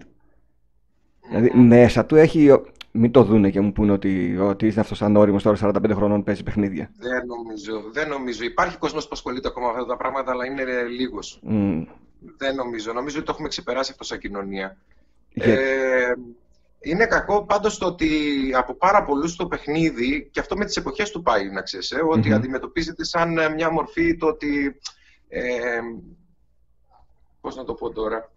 Δηλαδή μέσα του έχει. Μην το δούνε και μου πούνε ότι, ότι είσαι αυτός ανώριμος τώρα σαράντα πέντε χρονών παίζει παιχνίδια. Δεν νομίζω. Δεν νομίζω. Υπάρχει κόσμος που ασχολείται ακόμα με αυτά τα πράγματα, αλλά είναι λίγος. Mm. Δεν νομίζω. Νομίζω ότι το έχουμε ξεπεράσει αυτό σαν κοινωνία. Yeah. Ε... Είναι κακό πάντως το ότι από πάρα πολλούς το παιχνίδι, και αυτό με τις εποχές του πάει, να ξέρεις, ε, ότι mm-hmm. αντιμετωπίζεται σαν μια μορφή το ότι, ε, πώς να το πω τώρα,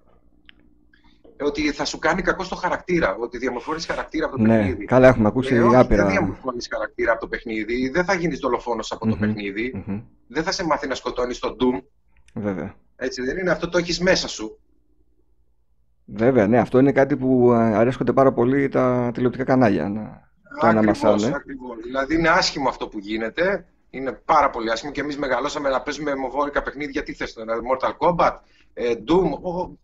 ε, ότι θα σου κάνει κακό στο χαρακτήρα, ότι διαμορφώνεις χαρακτήρα από το ναι, παιχνίδι. Ναι, καλά έχουμε ακούσει ε, άπειρα. Δεν διαμορφώνεις χαρακτήρα από το παιχνίδι, δεν θα γίνεις δολοφόνος από mm-hmm. το παιχνίδι, mm-hmm. δεν θα σε μάθει να σκοτώνεις τον Doom. Βέβαια. Έτσι δεν είναι, αυτό το έχεις μέσα σου. Βέβαια, ναι, αυτό είναι κάτι που αρέσκονται πάρα πολύ τα τηλεοπτικά κανάλια να το αναμασάνε. Ακριβώς. Δηλαδή είναι άσχημο αυτό που γίνεται, είναι πάρα πολύ άσχημο και εμείς μεγαλώσαμε να παίζουμε αιμοβόρικα παιχνίδια. Τι θες, Mortal Kombat, Doom,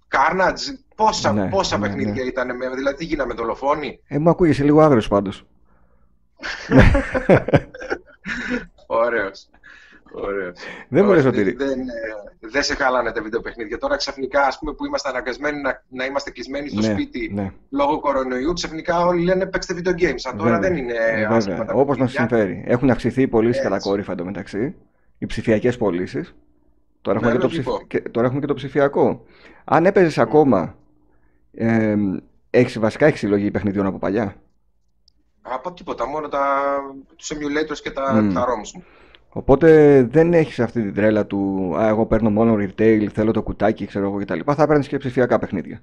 Carnage, πόσα, ναι, πόσα ναι, παιχνίδια ναι. ήταν, δηλαδή τι γίναμε, δολοφόνοι. Ε, μου ακούγεσαι λίγο άγριος πάντως. Ωραίος. Ωραίος. Δεν μου λες ότι δεν, δεν, δεν σε χαλάνε τα βίντεο παιχνίδια. Τώρα ξαφνικά, ας πούμε, που είμαστε αναγκασμένοι να, να είμαστε κλεισμένοι στο ναι, σπίτι ναι. λόγω κορονοϊού, ξαφνικά όλοι λένε παίξτε video games. Αν τώρα δεν είναι άσχημα. Όπως μας συμφέρει. Έχουν αυξηθεί οι πωλήσεις κατακόρυφα εντωμεταξύ, οι ψηφιακές πωλήσεις. Τώρα, ναι, ψηφ... τώρα έχουμε και το ψηφιακό. Αν έπαιζες mm. ακόμα, ε, έχεις, βασικά έχει συλλογή παιχνιδιών από παλιά? Από τίποτα. Μόνο τους emulators και τα ROMs μου. Οπότε δεν έχεις αυτή την τρέλα του «Α, εγώ παίρνω μόνο retail, θέλω το κουτάκι, ξέρω εγώ» κτλ. Θα παίρνεις και ψηφιακά παιχνίδια.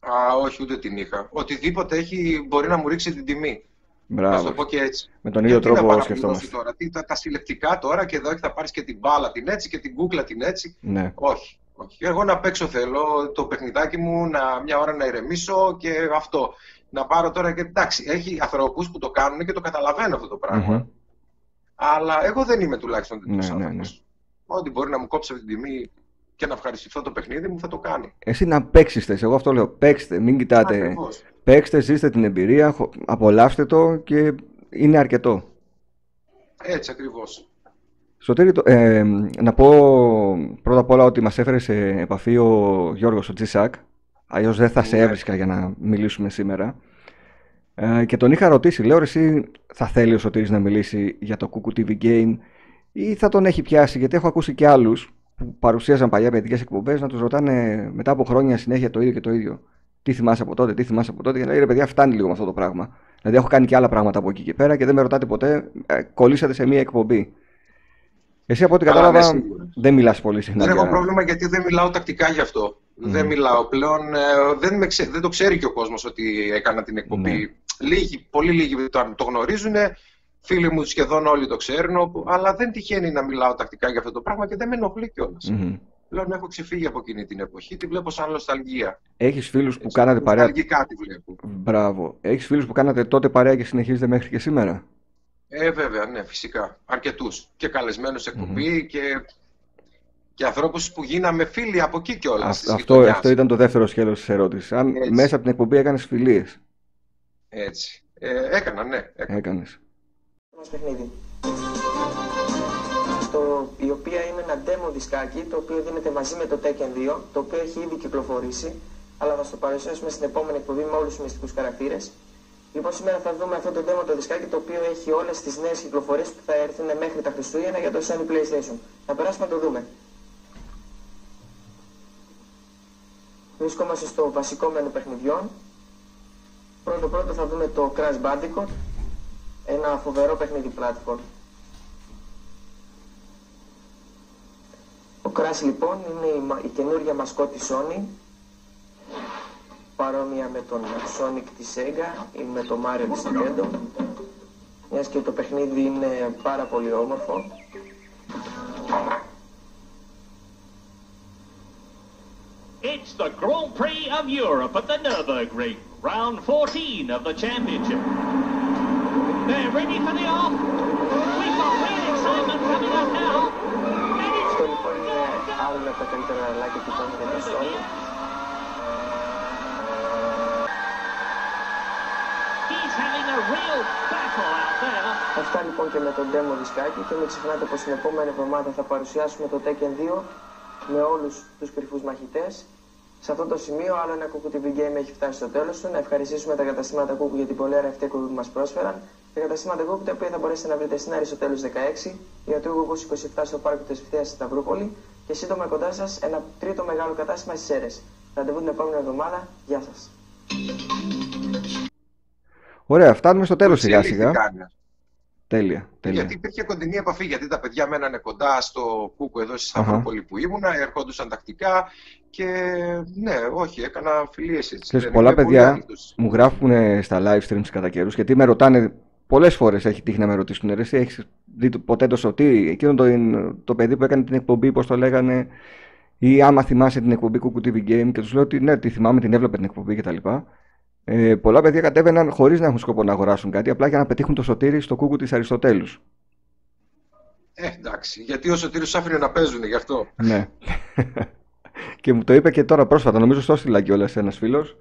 Α, όχι, ούτε την είχα. Οτιδήποτε έχει μπορεί να μου ρίξει την τιμή. Μπράβο. Να το πω και έτσι. Με τον ίδιο γιατί τρόπο σκεφτόμαστε. Τώρα, τι, τα, τα συλλεκτικά τώρα και εδώ θα πάρεις και την μπάλα την έτσι και την κούκλα την έτσι. Ναι. Όχι, όχι. Εγώ να παίξω θέλω το παιχνιδάκι μου, να, μια ώρα να ηρεμήσω και αυτό. Να πάρω τώρα και εντάξει, έχει ανθρώπους που το κάνουν και το καταλαβαίνω αυτό το πράγμα. Mm-hmm. Αλλά εγώ δεν είμαι τουλάχιστον τέτοιος άνθρωπος. Ναι, ναι, ναι. Ό,τι μπορεί να μου κόψει την τιμή και να ευχαριστηθώ το παιχνίδι μου, θα το κάνει. Εσύ να παίξεις θες. Εγώ αυτό λέω. Παίξτε, μην κοιτάτε. Ακριβώς. Παίξτε, ζήστε την εμπειρία, απολαύστε το και είναι αρκετό. Έτσι ακριβώς. Σωτήρη, ε, να πω πρώτα απ' όλα ότι μας έφερε σε επαφή ο Γιώργος, ο Τζισάκ. Αλλιώς δεν θα ναι. σε έβρισκα για να μιλήσουμε σήμερα. Ε, και τον είχα ρωτήσει, λέω, εσύ θα θέλει ο Σωτήρης να μιλήσει για το Κούκου τι βι Game ή θα τον έχει πιάσει, γιατί έχω ακούσει και άλλους που παρουσίαζαν παλιά παιδικές εκπομπές να τους ρωτάνε μετά από χρόνια συνέχεια το ίδιο και το ίδιο. Τι θυμάσαι από τότε, τι θυμάσαι από τότε, για να λέει ρε παιδιά, φτάνει λίγο με αυτό το πράγμα. Δηλαδή, έχω κάνει και άλλα πράγματα από εκεί και πέρα και δεν με ρωτάτε ποτέ, ε, κολλήσατε σε μία εκπομπή. Εσύ από ό,τι κατάλαβα, ναι, δεν μιλάς πολύ συχνά. Δεν έχω πρόβλημα γιατί δεν μιλάω τακτικά γι' αυτό. Mm. Δεν μιλάω πλέον. Ε, δεν, με ξε, δεν το ξέρει και ο κόσμος ότι έκανα την εκπομπή. Mm. Λίγοι, πολύ λίγοι το, το γνωρίζουν. Φίλοι μου σχεδόν όλοι το ξέρουν. Αλλά δεν τυχαίνει να μιλάω τακτικά για αυτό το πράγμα και δεν με ενοχλεί κιόλας. Mm. Πλέον έχω ξεφύγει από εκείνη την εποχή. Τη βλέπω σαν νοσταλγία. Έχεις φίλους που κάνατε παρέα. Νοσταλγικά τη βλέπω. Μπράβο. Έχεις φίλους που κάνατε τότε παρέα και συνεχίζετε μέχρι και σήμερα. Ε, βέβαια, ναι, φυσικά. Αρκετούς. Και καλεσμένους σε εκπομπή mm-hmm. και, και ανθρώπους που γίναμε φίλοι από εκεί κιόλας. Αυτό, αυτό ήταν το δεύτερο σχέδιο της ερώτησης. Αν έτσι. Μέσα από την εκπομπή έκανες φιλίες. Έτσι. Ε, έκανα, ναι. Έκανα. Έκανες. Παιχνίδι. Το, η οποία είναι ένα demo δισκάκι, το οποίο δίνεται μαζί με το Tekken δύο, το οποίο έχει ήδη κυκλοφορήσει, αλλά θα στο παρουσιάσουμε στην επόμενη εκπομπή με όλους τους μυστικούς χαρακτήρες. Λοιπόν, σήμερα θα δούμε αυτό το demo το δισκάκι, το οποίο έχει όλες τις νέες κυκλοφορίες που θα έρθουν μέχρι τα Χριστούγεννα για το Sony PlayStation. Θα περάσουμε να το δούμε. Βρισκόμαστε στο βασικό μενού παιχνιδιών. Πρώτο πρώτο θα δούμε το Crash Bandicoot, ένα φοβερό παιχνίδι platform. Ο Crash λοιπόν είναι η καινούργια μασκότη Sony, παρόμοια με τον Sonic της Sega ή με τον Mario της Nintendo, μιας και το παιχνίδι είναι πάρα πολύ όμορφο. It's the Grand Prix of Europe at the Nürburgring, round fourteen of the championship. They're ready for the off. We've got real excitement coming up now. Αυτό λοιπόν είναι άλλο από τα καλύτερα ραλάκια που κάνουμε για το Sonic. Αυτά λοιπόν και με τον demo δισκάκι και μην ξεχνάτε πως την επόμενη εβδομάδα θα παρουσιάσουμε το Tekken δύο με όλους τους κρυφούς μαχητές. Σε αυτό το σημείο άλλο ένα Κούκου τι βι Game έχει φτάσει στο τέλος του. Να ευχαριστήσουμε τα καταστήματα Κούκου για την πολύ αρευτή εκπομπή που μας πρόσφεραν. Τα καταστήματα Κούκου τα οποία θα μπορέσετε να βρείτε στην Άρη στο τέλος δεκαέξι, Ιατρού είκοσι επτά στο πάρκο της Φθέας στη Σταυρούπολη και σύντομα κοντά σας ένα τρίτο μεγάλο κατάστημα στις Σέρρες. Ραντεβού την επόμενη εβδομάδα. Γεια σας. Ωραία, φτάνουμε στο τέλος σιγά σιγά. Τέλεια, τέλεια. Γιατί υπήρχε κοντινή επαφή, γιατί τα παιδιά μένανε κοντά στο Κούκου εδώ στη Σταυρούπολη uh-huh. που ήμουνα, ερχόντουσαν τακτικά και ναι, όχι, έκανα φιλίες έτσι. Λες, πολλά παιδιά μου γράφουν στα live streams κατά καιρούς, γιατί με ρωτάνε, πολλές φορές έχει τύχει να με ρωτήσουν, εσύ έχεις δει ποτέ το Σωτήρη, εκείνο το, το παιδί που έκανε την εκπομπή, πώς το λέγανε, ή άμα θυμάσαι την εκπομπή Κούκου τι βι Game και τους λέω ότι ναι, τη θυμάμαι, την έβλεπε την εκπομπή κτλ. Ε, πολλά παιδιά κατέβαιναν χωρίς να έχουν σκοπό να αγοράσουν κάτι, απλά για να πετύχουν το Σωτήρι στο Κούκου της Αριστοτέλους. Ε, εντάξει, γιατί ο Σωτήρις άφηνε να παίζουν γι' αυτό. Ναι. Και μου το είπε και τώρα πρόσφατα, νομίζω στο έστειλα κιόλας ένας φίλος.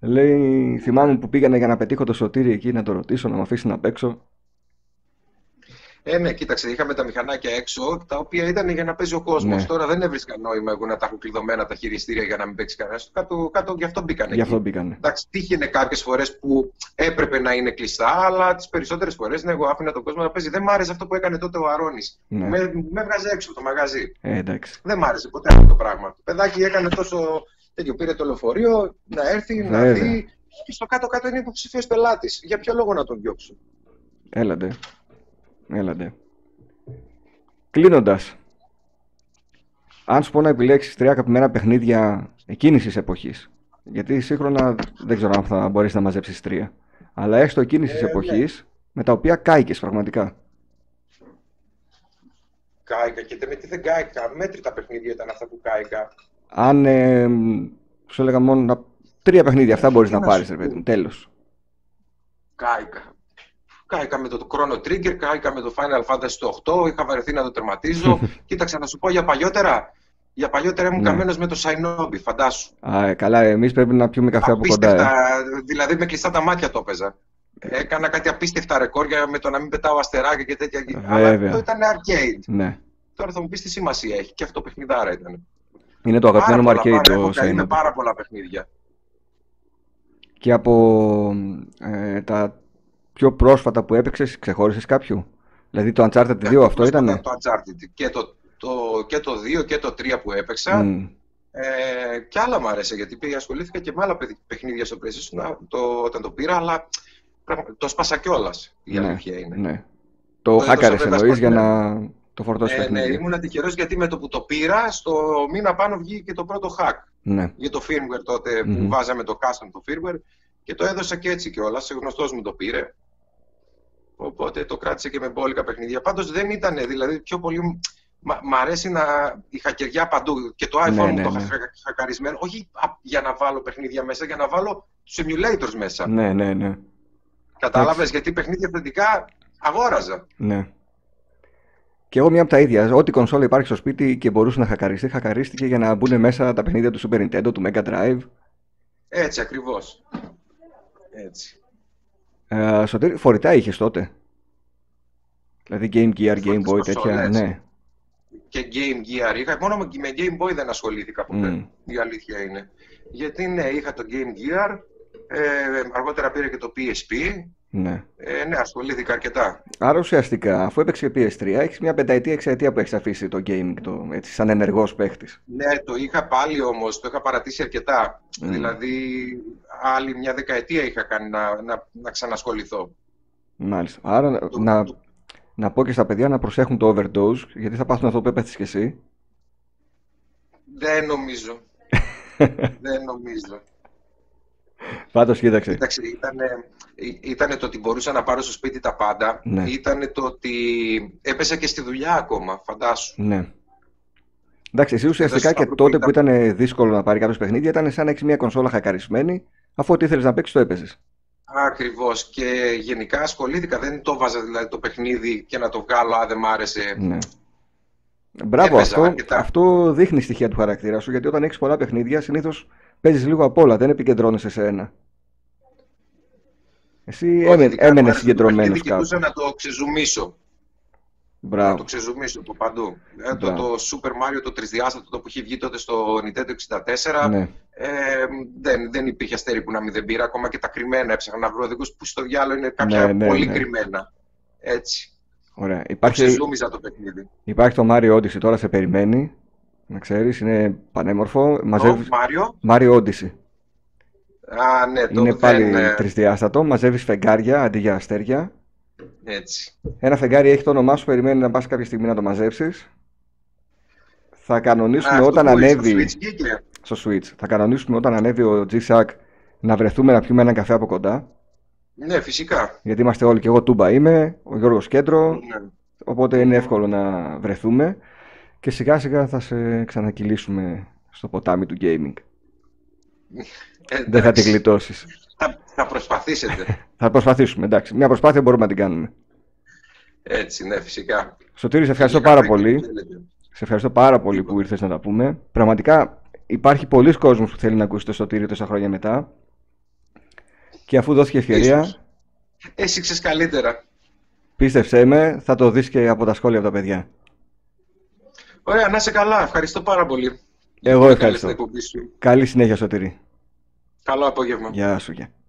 Λέει, θυμάμαι που πήγανε για να πετύχω το Σωτήρι εκεί, να το ρωτήσω, να με αφήσει να παίξω. Ε, ναι, κοίταξε, είχαμε τα μηχανάκια έξω, τα οποία ήταν για να παίζει ο κόσμος. Ναι. Τώρα δεν έβρισκα νόημα εγώ να τα έχω κλειδωμένα τα χειριστήρια για να μην παίξει κανένας. Κάτω, κάτω, γι' αυτό μπήκανε. Γι' αυτό μπήκανε. Εντάξει, τύχαινε κάποιες φορές που έπρεπε να είναι κλειστά, αλλά τις περισσότερες φορές ναι, εγώ άφηνα τον κόσμο να παίζει. Δεν μ' άρεσε αυτό που έκανε τότε ο Αρώνης. Ναι. Με, με βγάζει έξω το μαγαζί. Ε, εντάξει. Δεν μ' άρεσε ποτέ αυτό το πράγμα. Το παιδάκι έκανε τόσο. Τέτοιο, πήρε το λεωφορείο να έρθει, Βέβαια. να δει. Και στο κάτω-κάτω είναι υποψηφίος πελάτης. Για ποιο λόγο να τον διώξω. Έλατε. Έλατε. Κλείνοντας, αν σου πω να επιλέξεις τρία αγαπημένα παιχνίδια εκείνης της εποχής, γιατί σύγχρονα δεν ξέρω αν θα μπορείς να μαζέψεις τρία, αλλά έστω εκείνης της ε, εποχής ναι. με τα οποία κάηκες πραγματικά. Κάηκα και με τι δεν κάηκα, μέτρητα παιχνίδια ήταν αυτά που κάηκα. Αν ε, σου έλεγα μόνο να... τρία παιχνίδια αυτά μπορείς να, να πάρεις, ρε παιδί μου, τέλος. Κάηκα. Κάηκα με το Chrono Trigger, κάηκα με το Final Fantasy οκτώ, είχα βαρεθεί να το τερματίζω. Κοίταξα να σου πω για παλιότερα. Για παλιότερα ήμουν ναι. καμένος με το Σαϊνόμπι, φαντάσου. Α, καλά, εμείς πρέπει να πιούμε καφέ από κοντά. Ε. Δηλαδή με κλειστά τα μάτια το έπαιζα. Έκανα κάτι απίστευτα ρεκόρια με το να μην πετάω αστεράκια και τέτοια. Βέβαια. Αλλά αυτό ήταν arcade. Ναι. Τώρα θα μου πεις τι σημασία έχει, και αυτό παιχνιδάρα ήταν. Είναι το αγαπημένο μου arcade το Σαϊνόμπι. Είναι πάρα πολλά παιχνίδια. Και από ε, ε, τα πιο πρόσφατα που έπαιξες, ξεχώρισες κάποιου? Δηλαδή το Uncharted δύο αυτό ήτανε? Το Uncharted και το, το, και το δύο και το τρία που έπαιξα. Mm. Ε, και άλλα μου αρέσει, γιατί ασχολήθηκα και με άλλα παιχνίδια στο PlayStation το, όταν το πήρα, αλλά το σπάσα κιόλας, η ναι, αλήθεια είναι. Ναι. Το, το χάκαρες εννοείς για να το φορτώσεις ε, παιχνίδι. Ναι, ήμουν τυχερός γιατί με το που το πήρα, στο μήνα πάνω βγήκε και το πρώτο hack. Ναι. Για το firmware τότε mm-hmm. που βάζαμε το custom το firmware και το έδωσα και έτσι κιόλας, ο γνωστός μου το πήρε. Οπότε το κράτησε και με μπόλικα παιχνίδια. Πάντως δεν ήταν, δηλαδή πιο πολύ... Μ' αρέσει να η χακεριά παντού και το iPhone ναι, μου ναι, το ναι. χακαρισμένο, όχι για να βάλω παιχνίδια μέσα, για να βάλω τους emulators μέσα. Ναι, ναι, ναι. Κατάλαβες, έτσι. Γιατί παιχνίδια αυθεντικά αγόραζα. Ναι. Και εγώ μία από τα ίδια. Ό,τι κονσόλα υπάρχει στο σπίτι και μπορούσε να χακαριστεί, χακαρίστηκε για να μπουν μέσα τα παιχνίδια του Super Nintendo, του Mega Drive. Έτσι ακριβώς. Έτσι. Ε, Σωτήρη, φορητά είχες τότε? Δηλαδή Game Gear, Game Boy, τέτοια. Έτσι. Ναι. Και Game Gear είχα, μόνο με Game Boy δεν ασχολήθηκα ποτέ, mm. η αλήθεια είναι. Γιατί ναι, είχα το Game Gear, ε, αργότερα πήρα και το Πι Ες Πι, ναι. Ε, ναι, ασχολήθηκα αρκετά. Άρα ουσιαστικά, αφού έπαιξε Πι Ες τρία, έχεις μια πενταετία, εξαετία που έχεις αφήσει το gaming, το, έτσι, σαν ενεργός παίχτης. Ναι, το είχα πάλι όμως, το είχα παρατήσει αρκετά, mm. δηλαδή άλλη μια δεκαετία είχα κάνει να, να, να ξανασχοληθώ. Μάλιστα, άρα το, να... Το... Να πω και στα παιδιά να προσέχουν το overdose, γιατί θα πάθουν αυτό που έπαθες και εσύ. Δεν νομίζω. Δεν νομίζω. Πάντως, κοίταξε. Κοίταξε, ήτανε, ήτανε το ότι μπορούσα να πάρω στο σπίτι τα πάντα. Ναι. Ήτανε το ότι έπεσα και στη δουλειά ακόμα, φαντάσου. Ναι. Εντάξει, εσύ ουσιαστικά και τότε ήταν... που ήταν δύσκολο να πάρει κάποιο παιχνίδι, ήταν σαν να έχεις μια κονσόλα χακαρισμένη, αφού ό,τι ήθελες να παίξεις το έπαιζες. Ακριβώς, και γενικά ασχολήθηκα, δεν το βάζα δηλαδή το παιχνίδι και να το βγάλω, αν δεν μ' άρεσε. Ναι. Μπράβο, αυτό, αυτό δείχνει στοιχεία του χαρακτήρα σου, γιατί όταν έχεις πολλά παιχνίδια συνήθως παίζεις λίγο απ' όλα, δεν επικεντρώνεσαι σε ένα. Εσύ έμενε, έμενες συγκεντρωμένος κάπου. Κοιτούσα να το ξεζουμίσω. Μπράβο. Να το ξεζουμίσω από παντού. Ε, το, το Super Mario, το τρισδιάστατο το που είχε βγει τότε στο Nintendo εξήντα τέσσερα, ναι. ε, δεν, δεν υπήρχε αστέρι που να μην δεν πήρα. Ακόμα και τα κρυμμένα έψαχνα να βρω οδηγούς που στο διάλογο είναι κάποια ναι, ναι, πολύ ναι. κρυμμένα. Έτσι. Ωραία. Υπάρχει... Το ξεζούμιζα το παιχνίδι. Υπάρχει το Mario Odyssey, τώρα σε περιμένει. Να ξέρεις, είναι πανέμορφο. Μαζεύεις... Το Mario. Mario Odyssey. Α, ναι, το είναι πάλι δεν... τρισδιάστατο. Μαζεύεις φεγγάρια αντί για αστέρια. Έτσι. Ένα φεγγάρι έχει το όνομά σου, περιμένει να πας κάποια στιγμή να το μαζέψεις. Θα κανονίσουμε Α, όταν ανέβει στο Switch, και... στο Switch. Θα κανονίσουμε όταν ανέβει ο G-Sack να βρεθούμε να πιούμε έναν καφέ από κοντά. Ναι, φυσικά. Γιατί είμαστε όλοι, και εγώ Τούμπα είμαι, ο Γιώργος Κέντρο, ναι. Οπότε είναι εύκολο να βρεθούμε. Και σιγά σιγά θα σε ξανακυλήσουμε στο ποτάμι του gaming. Ε, Δεν θα τη γλιτώσεις. Θα, θα προσπαθήσετε. Θα προσπαθήσουμε, εντάξει. Μια προσπάθεια μπορούμε να την κάνουμε. Έτσι, ναι, φυσικά. Σωτήρη, σε ευχαριστώ πάρα πολύ. Σε ευχαριστώ πάρα πολύ που ήρθες να τα πούμε. Πραγματικά υπάρχει πολλοί κόσμος που θέλει να ακούσει το Σωτήρη τόσα χρόνια μετά. Και αφού δόθηκε ευκαιρία. Εσύ ξέρεις καλύτερα. Πίστεψέ με, θα το δεις και από τα σχόλια από τα παιδιά. Ωραία, να είσαι καλά. Ευχαριστώ πάρα πολύ. Εγώ ευχαριστώ. Καλή συνέχεια, Σωτήρη. Καλό απόγευμα. Γεια σου, γεια.